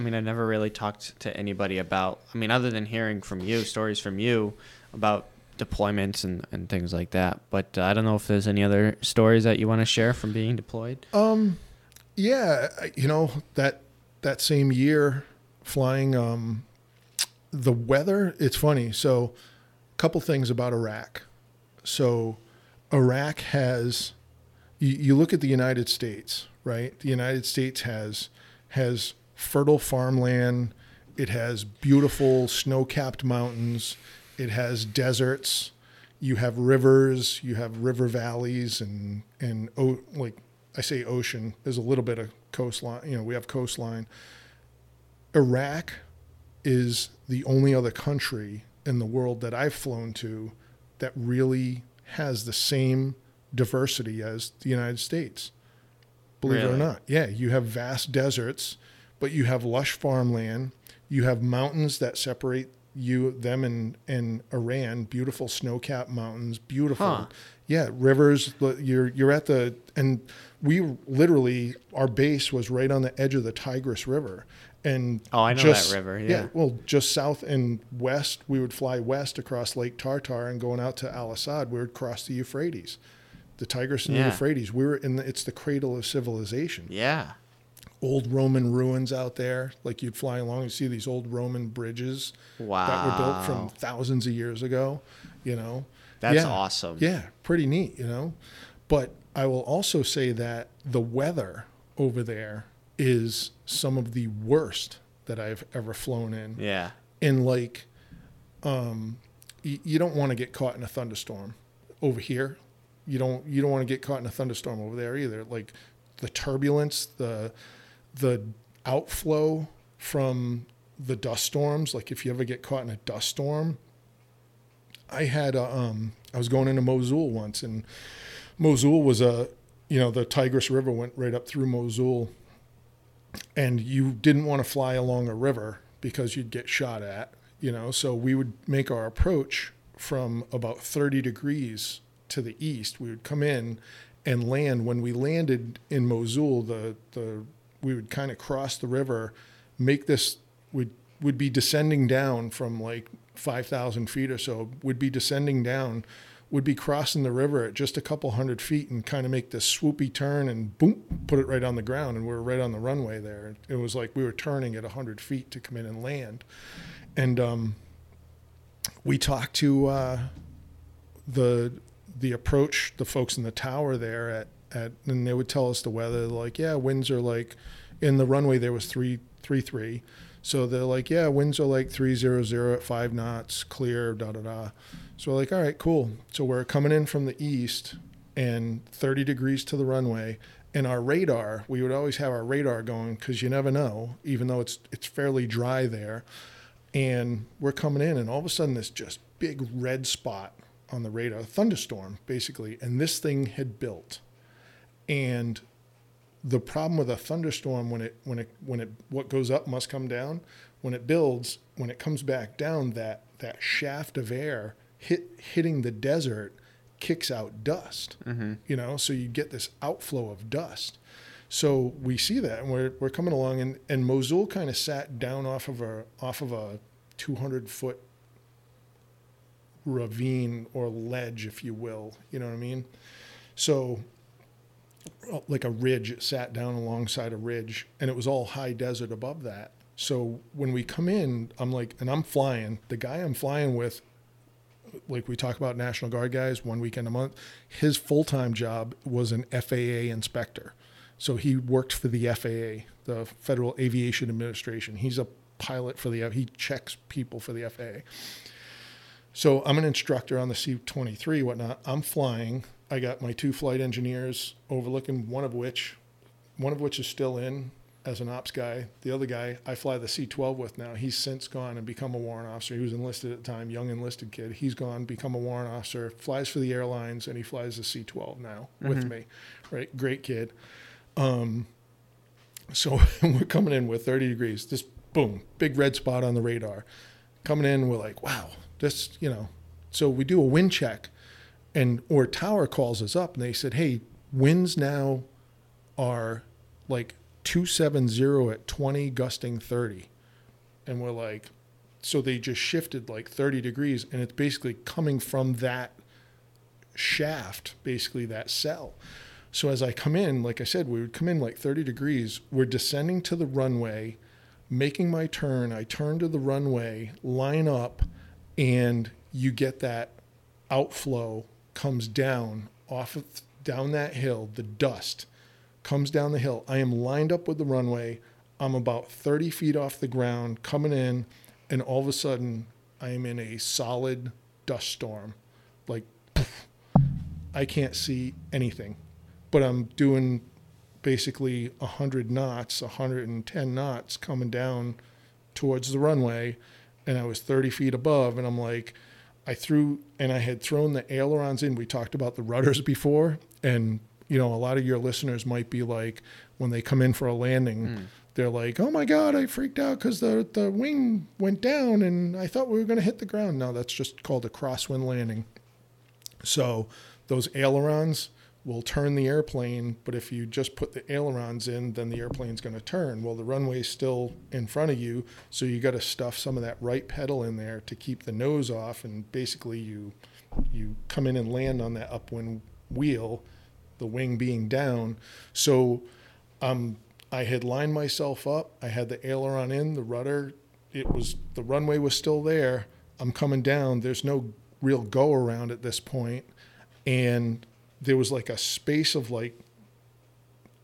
mean, I never really talked to anybody about. I mean, other than hearing from you, stories from you about deployments and things like that. But I don't know if there's any other stories that you want to share from being deployed. Yeah, you know, that same year flying, the weather. It's funny. So, couple things about Iraq. So Iraq has, you look at the United States, right? The United States has fertile farmland. It has beautiful snow-capped mountains. It has deserts. You have rivers. You have river valleys and like I say ocean. There's a little bit of coastline. You know, we have coastline. Iraq is the only other country in the world that I've flown to that really has the same diversity as the United States, believe it or not. Yeah, you have vast deserts, but you have lush farmland. You have mountains that separate them and Iran, beautiful snow-capped mountains, beautiful. Huh. Yeah, rivers. You're at the, and we literally, our base was right on the edge of the Tigris River. And oh, I know that river. Yeah. Well, just south and west, we would fly west across Lake Tartar, and going out to Al-Asad, we would cross the Euphrates, the Tigris and the Euphrates. We were it's the cradle of civilization. Yeah. Old Roman ruins out there. Like you'd fly along and see these old Roman bridges that were built from thousands of years ago, you know. That's awesome. Yeah. Pretty neat, you know. But I will also say that the weather over there is some of the worst that I've ever flown in. Yeah. And like, you don't want to get caught in a thunderstorm over here. You don't want to get caught in a thunderstorm over there either. Like the turbulence, the outflow from the dust storms. Like if you ever get caught in a dust storm, I had a, I was going into Mosul once, and Mosul was a, you know, the Tigris River went right up through Mosul, and you didn't want to fly along a river because you'd get shot at, you know, so we would make our approach from about 30 degrees to the east. We would come in and land. When we landed in Mosul, we would kind of cross the river, make this, we'd be descending down from like 5,000 feet or so, would be crossing the river at just a couple 100 feet and kind of make this swoopy turn and boom, put it right on the ground. And we were right on the runway there. It was like we were turning at 100 feet to come in and land. And we talked to the approach, the folks in the tower there at and they would tell us the weather, like, yeah, winds are like, in the runway there was 333. So they're like, yeah, winds are like 300 at 5 knots, clear, da, da, da. So we're like, all right, cool. So we're coming in from the east and 30 degrees to the runway. And our radar, we would always have our radar going because you never know, even though it's fairly dry there. And we're coming in, and all of a sudden this just big red spot on the radar, thunderstorm basically. And this thing had built. And the problem with a thunderstorm, what goes up must come down. When it builds, when it comes back down, that shaft of air hitting the desert kicks out dust, mm-hmm. you know? So you get this outflow of dust. So we see that, and we're coming along, and Mosul kind of sat down off of a 200-foot ravine or ledge, if you will, you know what I mean? So like a ridge, it sat down alongside a ridge, and it was all high desert above that. So when we come in, I'm like, and I'm flying, the guy I'm flying with, like we talk about National Guard guys, one weekend a month, his full-time job was an FAA inspector. So he worked for the FAA, the Federal Aviation Administration. He's a pilot for the, he checks people for the FAA. So I'm an instructor on the C-23, whatnot. I'm flying. I got my 2 flight engineers overlooking, one of which is still in as an ops guy. The other guy I fly the C-12 with now. He's since gone and become a warrant officer. He was enlisted at the time, young enlisted kid. He's gone, become a warrant officer, flies for the airlines, and he flies the C-12 now mm-hmm. with me, right? Great kid. So we're coming in with 30 degrees, this boom, big red spot on the radar coming in. We're like, wow, this, you know, so we do a wind check, and, or tower calls us up and they said, hey, winds now are like 270 at 20 gusting 30. And we're like, so they just shifted like 30 degrees and it's basically coming from that shaft, basically that cell. So as I come in, like I said, we would come in like 30 degrees. We're descending to the runway, making my turn. I turn to the runway, line up, and you get that outflow comes down down that hill. The dust comes down the hill. I am lined up with the runway. I'm about 30 feet off the ground coming in, and all of a sudden I am in a solid dust storm. Like, poof, I can't see anything. But I'm doing basically 100 knots, 110 knots coming down towards the runway. And I was 30 feet above. And I'm like, I had thrown the ailerons in. We talked about the rudders before. And, you know, a lot of your listeners might be like, when they come in for a landing, they're like, oh my God, I freaked out because the wing went down and I thought we were going to hit the ground. No, that's just called a crosswind landing. So those ailerons will turn the airplane, but if you just put the ailerons in, then the airplane's going to turn. Well, the runway's still in front of you, so you got to stuff some of that right pedal in there to keep the nose off, and basically you come in and land on that upwind wheel, the wing being down. So I had lined myself up. I had the aileron in, the rudder. The runway was still there. I'm coming down. There's no real go-around at this point, and there was like a space of like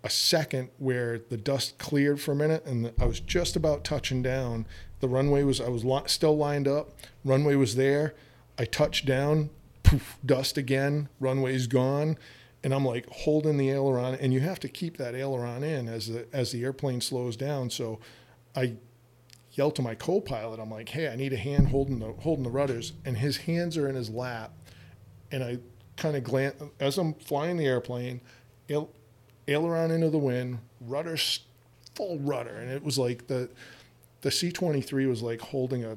a second where the dust cleared for a minute, and I was just about touching down. The runway was, I was still lined up. Runway was there. I touched down, poof, dust again. Runway's gone. And I'm like holding the aileron, and you have to keep that aileron in as the airplane slows down. So I yell to my co-pilot, I'm like, hey, I need a hand holding the rudders. And his hands are in his lap. And I kind of glance, as I'm flying the airplane, aileron into the wind, rudder, full rudder. And it was like the C-23 was like holding a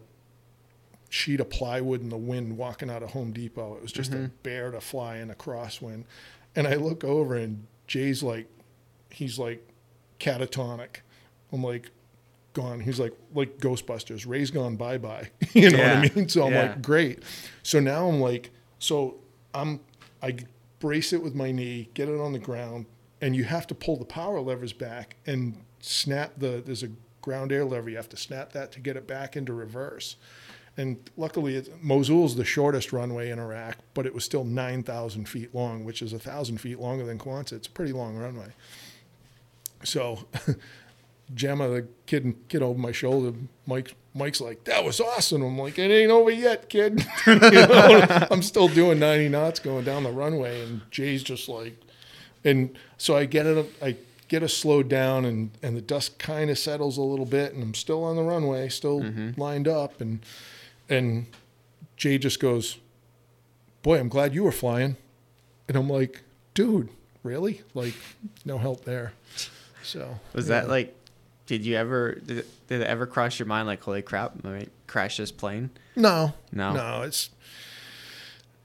sheet of plywood in the wind walking out of Home Depot. It was just a bear to fly in a crosswind. And I look over and Jay's like, he's like catatonic. I'm like, gone. He's like Ghostbusters. Ray's gone bye-bye. You know what I mean? So I'm like, great. So now I'm like, I brace it with my knee, get it on the ground, and you have to pull the power levers back and snap there's a ground air lever. You have to snap that to get it back into reverse. And luckily, Mosul's the shortest runway in Iraq, but it was still 9,000 feet long, which is 1,000 feet longer than Quonset. It's a pretty long runway. So Gemma, the kid over my shoulder, Mike's like, that was awesome. I'm like, it ain't over yet, kid. You know, I'm still doing 90 knots going down the runway. And Jay's just like, and so I get us slowed down, and the dust kind of settles a little bit, and I'm still on the runway, still lined up. And Jay just goes, boy, I'm glad you were flying. And I'm like, dude, really? Like, no help there. So was that like, did it ever cross your mind like, holy crap, I might crash this plane? No, it's,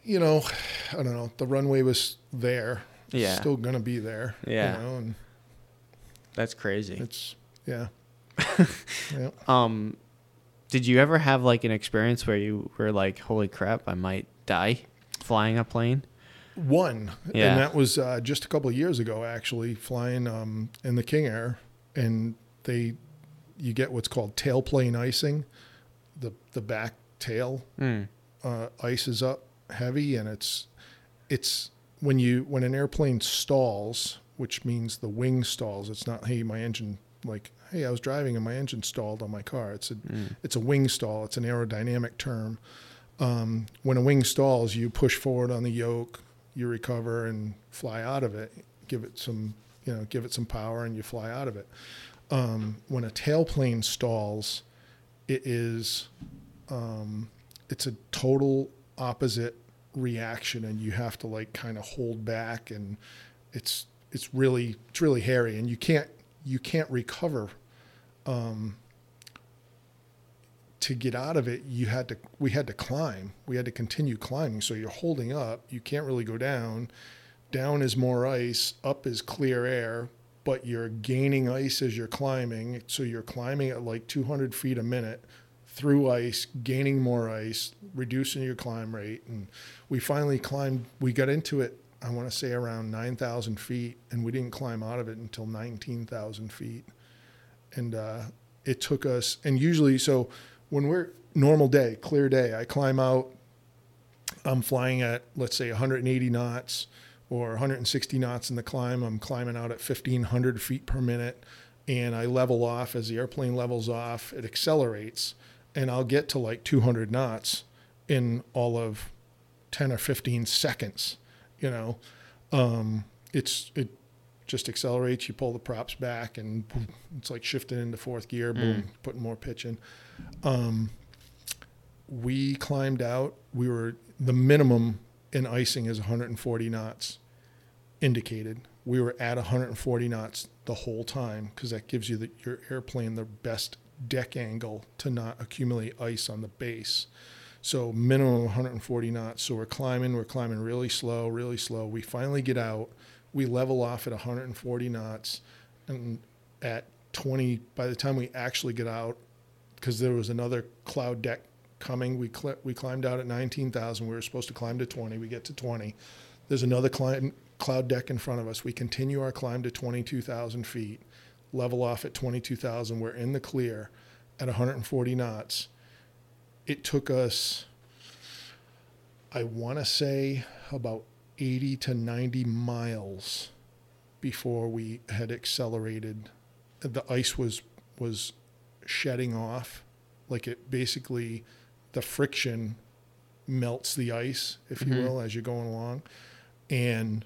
you know, I don't know. The runway was there. Yeah. It's still going to be there. Yeah. You know, and that's crazy. It's, yeah. Yeah. Did you ever have like an experience where you were like, holy crap, I might die flying a plane? One. Yeah. And that was just a couple of years ago, actually, flying in the King Air. And you get what's called tailplane icing. The back tail ices up heavy. And it's when an airplane stalls, which means the wing stalls. It's not, hey, my engine, like, hey, I was driving and my engine stalled on my car. It's a wing stall. It's an aerodynamic term. When a wing stalls, you push forward on the yoke, you recover and fly out of it, give it some power, and you fly out of it. When a tailplane stalls, it is, it's a total opposite reaction, and you have to like kind of hold back, and it's really hairy, and you can't recover. To get out of it, we had to climb. We had to continue climbing. So you're holding up. You can't really go down. Down is more ice. Up is clear air. But you're gaining ice as you're climbing. So you're climbing at like 200 feet a minute through ice, gaining more ice, reducing your climb rate. And we finally climbed. We got into it, I want to say, around 9,000 feet. And we didn't climb out of it until 19,000 feet. And it took us, and usually, so when we're normal day, clear day, I climb out, I'm flying at, let's say, 180 knots or 160 knots in the climb. I'm climbing out at 1,500 feet per minute, and I level off. As the airplane levels off, it accelerates, and I'll get to like 200 knots in all of 10 or 15 seconds. You know, it just accelerates. You pull the props back, and it's like shifting into fourth gear, boom, putting more pitch in. We climbed out. We were, the minimum in icing is 140 knots indicated. We were at 140 knots the whole time, because that gives you your airplane the best deck angle to not accumulate ice on the base. So minimum 140 knots. So we're climbing really slow, really slow. We finally get out. We level off at 140 knots, and at 20, by the time we actually get out, because there was another cloud deck coming, we climbed out at 19,000. We were supposed to climb to 20. We get to 20. There's another cloud deck in front of us. We continue our climb to 22,000 feet, level off at 22,000. We're in the clear at 140 knots. It took us, I want to say, about 80 to 90 miles before we had accelerated. The ice was shedding off. Like, it basically, the friction melts the ice, if you will, as you're going along. And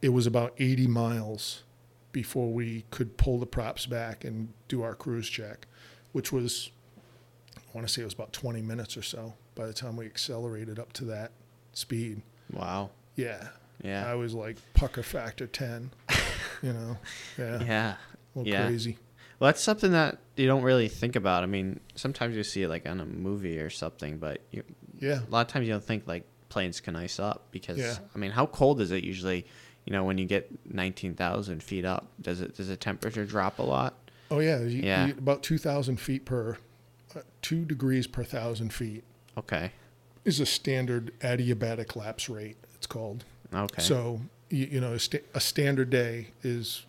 it was about 80 miles before we could pull the props back and do our cruise check, which was, I want to say it was about 20 minutes or so by the time we accelerated up to that speed. Wow. Yeah. Yeah. I was like pucker factor 10, you know? Yeah. Yeah. A little crazy. Well, that's something that you don't really think about. I mean, sometimes you see it like on a movie or something, but a lot of times you don't think like planes can ice up because, I mean, how cold is it usually, you know, when you get 19,000 feet up? Does the temperature drop a lot? Oh, yeah. You about 2,000 feet 2 degrees per 1,000 feet. Okay. Is a standard adiabatic lapse rate, it's called. Okay. So, you know, a standard day is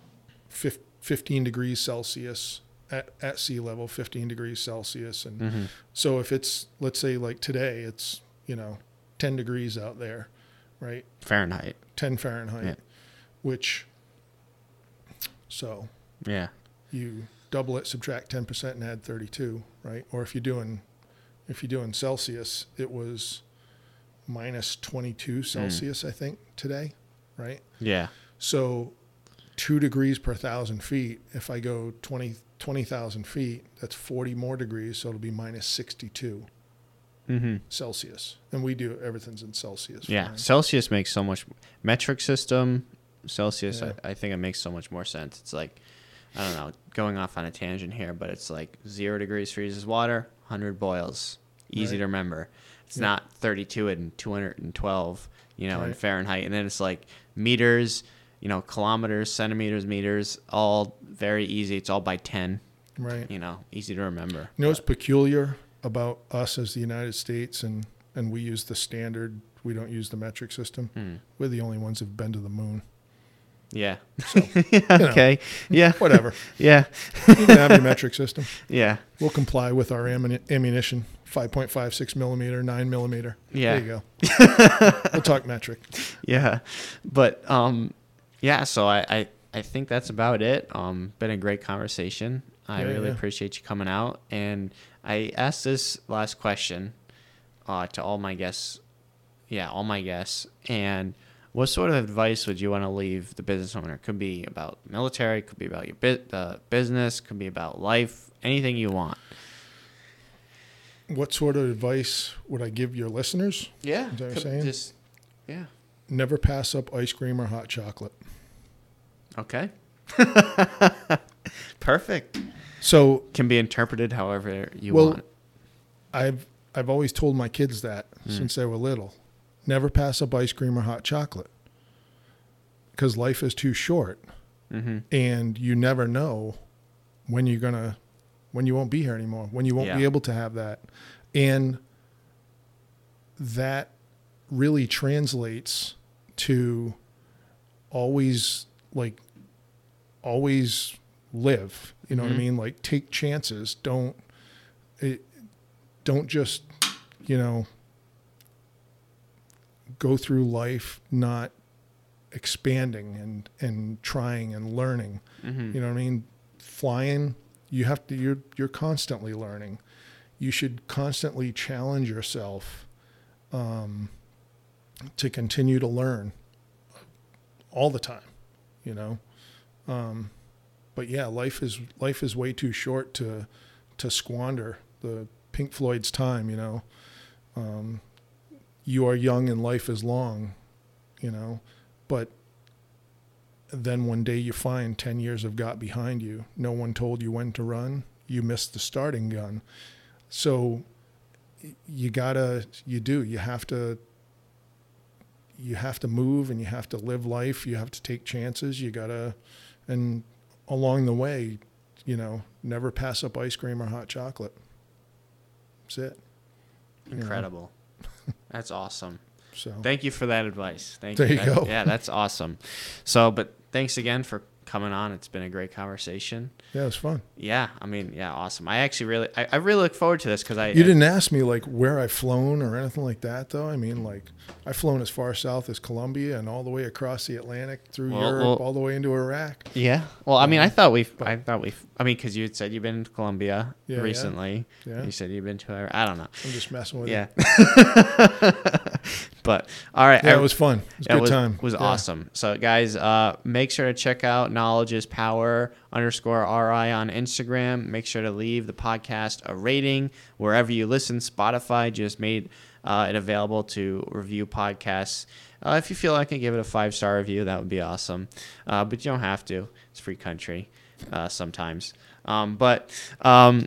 15 degrees Celsius at sea level, 15 degrees Celsius. And so if it's, let's say like today, it's, you know, 10 degrees out there, right? Fahrenheit. 10 Fahrenheit, yeah. Which, so you double it, subtract 10% and add 32, right? Or if you're doing Celsius, it was minus 22 Celsius, I think, today, right? Yeah. So 2 degrees per 1,000 feet. If I go 20,000 feet, that's 40 more degrees, so it'll be minus 62 Celsius. And we do, everything's in Celsius. Yeah, right? Celsius makes so much, metric system, Celsius, yeah. I think it makes so much more sense. It's like, I don't know, going off on a tangent here, but it's like 0 degrees freezes water, 100 boils. Easy to remember. It's not 32 and 212, you know, in Fahrenheit. And then it's like meters, you know, kilometers, centimeters, meters, all very easy. It's all by 10. Right. You know, easy to remember. You know what's peculiar about us as the United States, and we use the standard, we don't use the metric system. We're the only ones who've been to the moon. Yeah. So, yeah, okay. Know, yeah. Whatever. Yeah. You can have your metric system. Yeah. We'll comply with our ammunition, 5.56 millimeter, 9 millimeter. Yeah. There you go. We'll talk metric. Yeah. But, yeah, so I think that's about it. Been a great conversation. I really appreciate you coming out. And I asked this last question to all my guests. Yeah, all my guests. And what sort of advice would you want to leave the business owner? It could be about military, could be about your business, could be about life, anything you want. What sort of advice would I give your listeners? Yeah. Is that what you're saying? Just, yeah. Never pass up ice cream or hot chocolate. Okay. Perfect. So can be interpreted however you want. I've always told my kids that since they were little. Never pass up ice cream or hot chocolate because life is too short, and you never know when you're gonna, when you won't be here anymore, when you won't be able to have that, and that really translates to always live. You know what I mean? Like take chances. Don't just, you know, go through life not expanding and trying and learning. You know what I mean? Flying, you have to, you're constantly learning. You should constantly challenge yourself to continue to learn all the time, you know? But yeah, life is way too short to squander the Pink Floyd's time, you know? You are young and life is long, you know, but then one day you find 10 years have got behind you. No one told you when to run. You missed the starting gun. So you have to move and you have to live life. You have to take chances. And along the way, you know, never pass up ice cream or hot chocolate. That's it. Incredible. You know? That's awesome. So thank you for that advice. There you go. Yeah, that's awesome. So, but thanks again for coming on. It's been a great conversation. Yeah, it was fun. Yeah, I mean, yeah, awesome. I actually really, I really look forward to this because you didn't ask me like where I've flown or anything like that, though. I mean, like I've flown as far south as Columbia and all the way across the Atlantic through Europe, all the way into Iraq. Yeah. Well, I mean, I mean, because you had said you've been to Columbia recently. Yeah. You said you've been to Iraq. I don't know. I'm just messing with you. Yeah. But all right, yeah, it was fun. It was a good time. It was awesome. So guys, make sure to check out knowledgeispower_RI on Instagram. Make sure to leave the podcast a rating wherever you listen. Spotify just made it available to review podcasts. If you feel like I can give it a 5-star review, that would be awesome. But you don't have to. It's a free country sometimes. But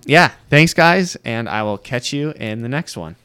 yeah, thanks guys, and I will catch you in the next one.